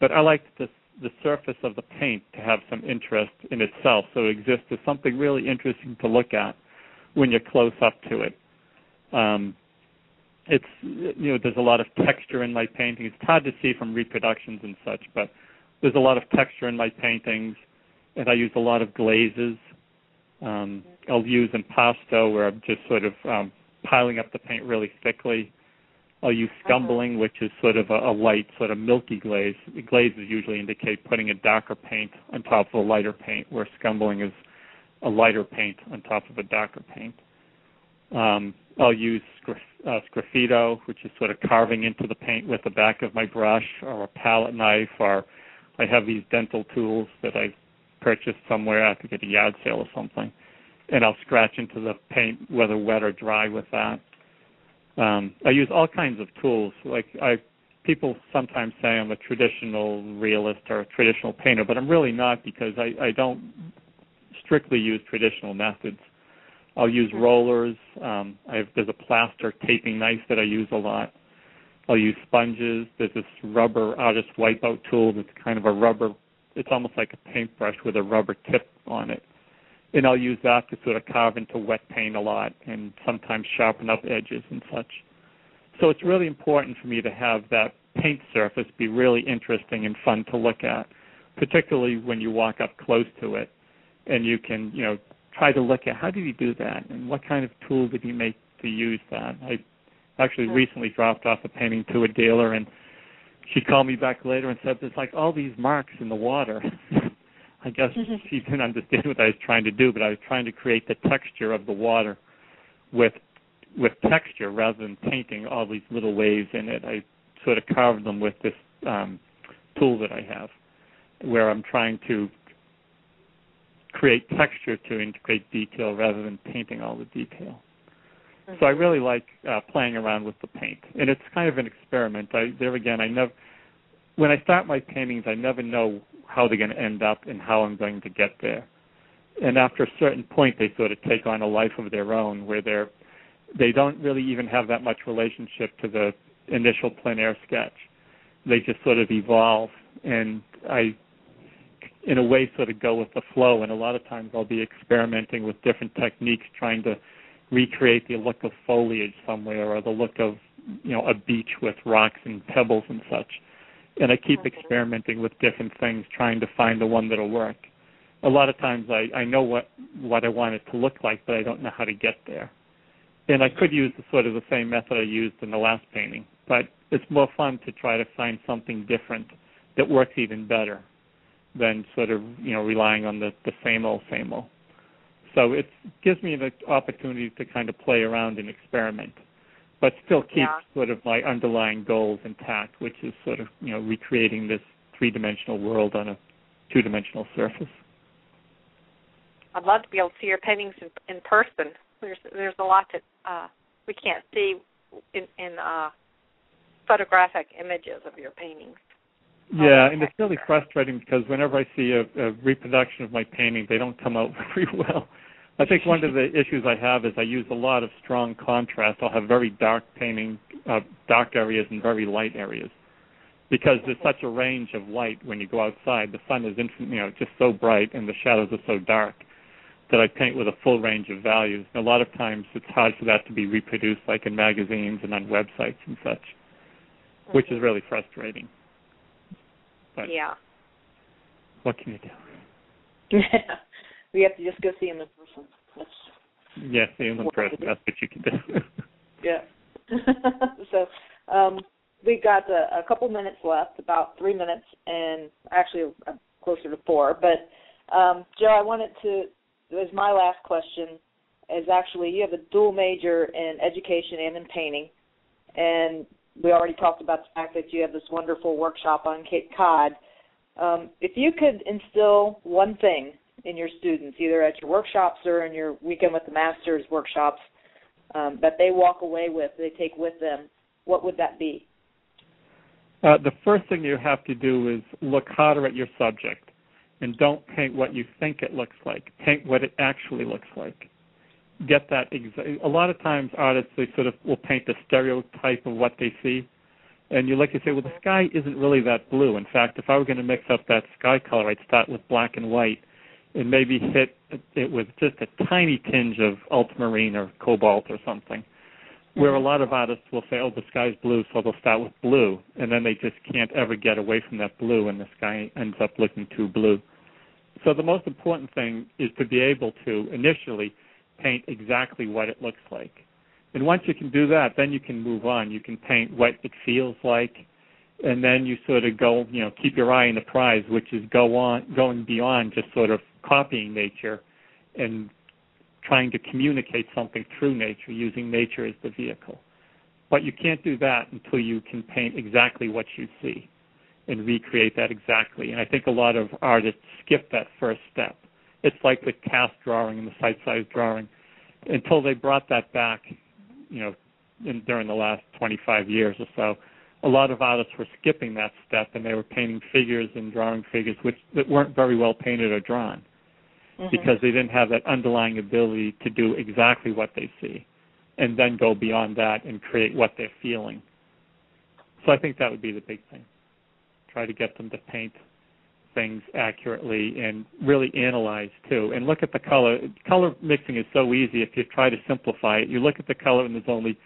But I like the surface of the paint to have some interest in itself, so it exists as something really interesting to look at when you're close up to it. It's, you know, there's a lot of texture in my paintings. It's hard to see from reproductions and such, but there's a lot of texture in my paintings, and I use a lot of glazes. I'll use impasto, where I'm just sort of piling up the paint really thickly. I'll use scumbling, which is sort of a light, sort of milky glaze. The glazes usually indicate putting a darker paint on top of a lighter paint, where scumbling is a lighter paint on top of a darker paint. I'll use sgraffito, which is sort of carving into the paint with the back of my brush or a palette knife, or I have these dental tools that I purchased somewhere, I think at a yard sale or something, and I'll scratch into the paint, whether wet or dry, with that. I use all kinds of tools. Like, people sometimes say I'm a traditional realist or a traditional painter, but I'm really not, because I don't strictly use traditional methods. I'll use rollers. There's a plaster taping knife that I use a lot. I'll use sponges. There's this rubber artist wipeout tool that's kind of a rubber. It's almost like a paintbrush with a rubber tip on it. And I'll use that to sort of carve into wet paint a lot and sometimes sharpen up edges and such. So it's really important for me to have that paint surface be really interesting and fun to look at, particularly when you walk up close to it and you can, you know, try to look at how did he do that and what kind of tool did he make to use that. I actually recently dropped off a painting to a dealer, and she called me back later and said, there's like all these marks in the water. I guess she didn't understand what I was trying to do, but I was trying to create the texture of the water with texture rather than painting all these little waves in it. I sort of carved them with this tool that I have, where I'm trying to create texture to integrate detail rather than painting all the detail. So I really like playing around with the paint, and it's kind of an experiment. When I start my paintings, I never know how they're going to end up and how I'm going to get there. And after a certain point, they sort of take on a life of their own, where they don't really even have that much relationship to the initial plein air sketch. They just sort of evolve, and I, in a way, sort of go with the flow. And a lot of times I'll be experimenting with different techniques, trying to recreate the look of foliage somewhere or the look of a beach with rocks and pebbles and such. And I keep experimenting with different things, trying to find the one that'll work. A lot of times I know what I want it to look like, but I don't know how to get there. And I could use the same method I used in the last painting, but it's more fun to try to find something different that works even better than relying on the same old. So it gives me the opportunity to kind of play around and experiment, but still keep my underlying goals intact, which is recreating this three-dimensional world on a two-dimensional surface. I'd love to be able to see your paintings in person. There's a lot that we can't see in photographic images of your paintings. Yeah, and it's really frustrating because whenever I see a reproduction of my painting, they don't come out very well. I think one of the issues I have is I use a lot of strong contrast. I'll have very dark areas and very light areas because there's such a range of light when you go outside. The sun is just so bright and the shadows are so dark that I paint with a full range of values. And a lot of times it's hard for that to be reproduced like in magazines and on websites and such, which is really frustrating. But what can you do? We have to just go see him in person. See him in person. That's what you can do. So we've got a couple minutes left, about 3 minutes, and actually closer to 4. But, Joe, I wanted to, as my last question, is actually you have a dual major in education and in painting, and we already talked about the fact that you have this wonderful workshop on Cape Cod. If you could instill one thing in your students, either at your workshops or in your Weekend with the Masters workshops, that they walk away with, they take with them, what would that be? The first thing you have to do is look harder at your subject and don't paint what you think it looks like. Paint what it actually looks like. Get that a lot of times artists, they will paint the stereotype of what they see, and you say, well, the sky isn't really that blue. In fact, if I were going to mix up that sky color, I'd start with black and white and maybe hit it with just a tiny tinge of ultramarine or cobalt or something, where a lot of artists will say, oh, the sky's blue, so they'll start with blue, and then they just can't ever get away from that blue, and the sky ends up looking too blue. So the most important thing is to be able to initially paint exactly what it looks like. And once you can do that, then you can move on. You can paint what it feels like, and then you go, keep your eye on the prize, which is going beyond just copying nature and trying to communicate something through nature, using nature as the vehicle. But you can't do that until you can paint exactly what you see and recreate that exactly. And I think a lot of artists skip that first step. It's like the cast drawing and the site-size drawing. Until they brought that back, during the last 25 years or so, a lot of artists were skipping that step, and they were painting figures and drawing figures that weren't very well painted or drawn because they didn't have that underlying ability to do exactly what they see and then go beyond that and create what they're feeling. So I think that would be the big thing. Try to get them to paint things accurately and really analyze too, and look at the color. Color mixing is so easy if you try to simplify it. You look at the color and there's only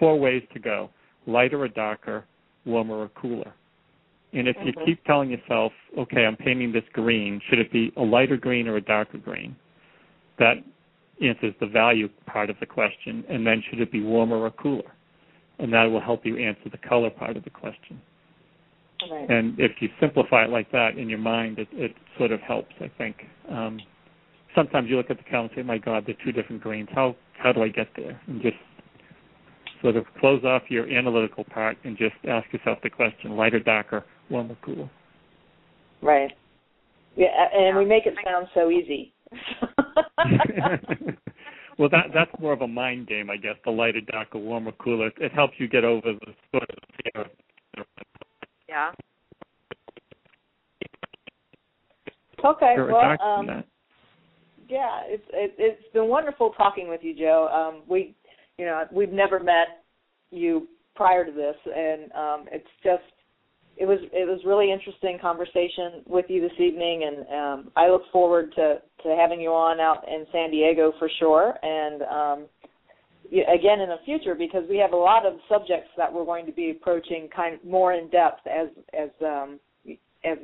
4 ways to go: lighter or darker, warmer or cooler. And if you keep telling yourself, okay, I'm painting this green, should it be a lighter green or a darker green? That answers the value part of the question. And then should it be warmer or cooler? And that will help you answer the color part of the question. Right. And if you simplify it like that in your mind, it helps, I think. Sometimes you look at the color and say, my God, they're 2 different greens. How do I get there? And just close off your analytical part and just ask yourself the question, lighter, darker, warmer, cooler. Right. Yeah, and we make it sound so easy. Well, that's more of a mind game, I guess, the lighter, darker, warmer, cooler. It helps you get over the Yeah. Okay. Well, it's been wonderful talking with you, Joe. We've never met you prior to this, and it was really interesting conversation with you this evening, and I look forward to having you on out in San Diego for sure, and again in the future, because we have a lot of subjects that we're going to be approaching kind of more in depth as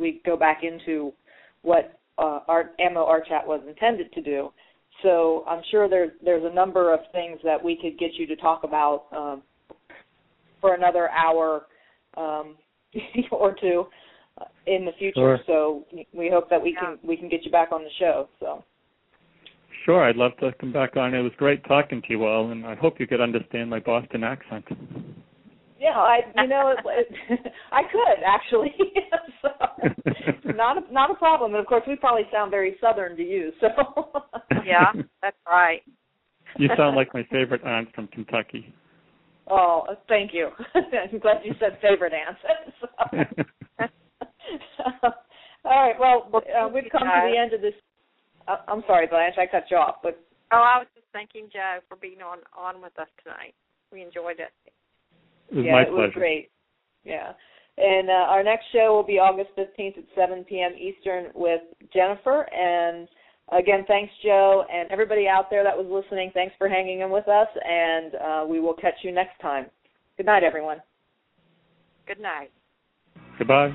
we go back into what AMMO Art Chat was intended to do. So I'm sure there's a number of things that we could get you to talk about for another hour or two in the future. Sure. So we hope that we can get you back on the show. So. Sure, I'd love to come back on. It was great talking to you all, and I hope you could understand my Boston accent. Yeah, I could actually. So, not a problem. And of course, we probably sound very Southern to you. So yeah, that's right. You sound like my favorite aunt from Kentucky. Oh, thank you. I'm glad you said favorite aunt. All right. Well, we've come to the end of this. I'm sorry, Blanche, I cut you off. But I was just thanking Joe for being on with us tonight. We enjoyed it. It was my pleasure. It was great. Yeah. And our next show will be August 15th at 7 p.m. Eastern with Jennifer. And, again, thanks, Joe, and everybody out there that was listening. Thanks for hanging in with us, and we will catch you next time. Good night, everyone. Good night. Goodbye.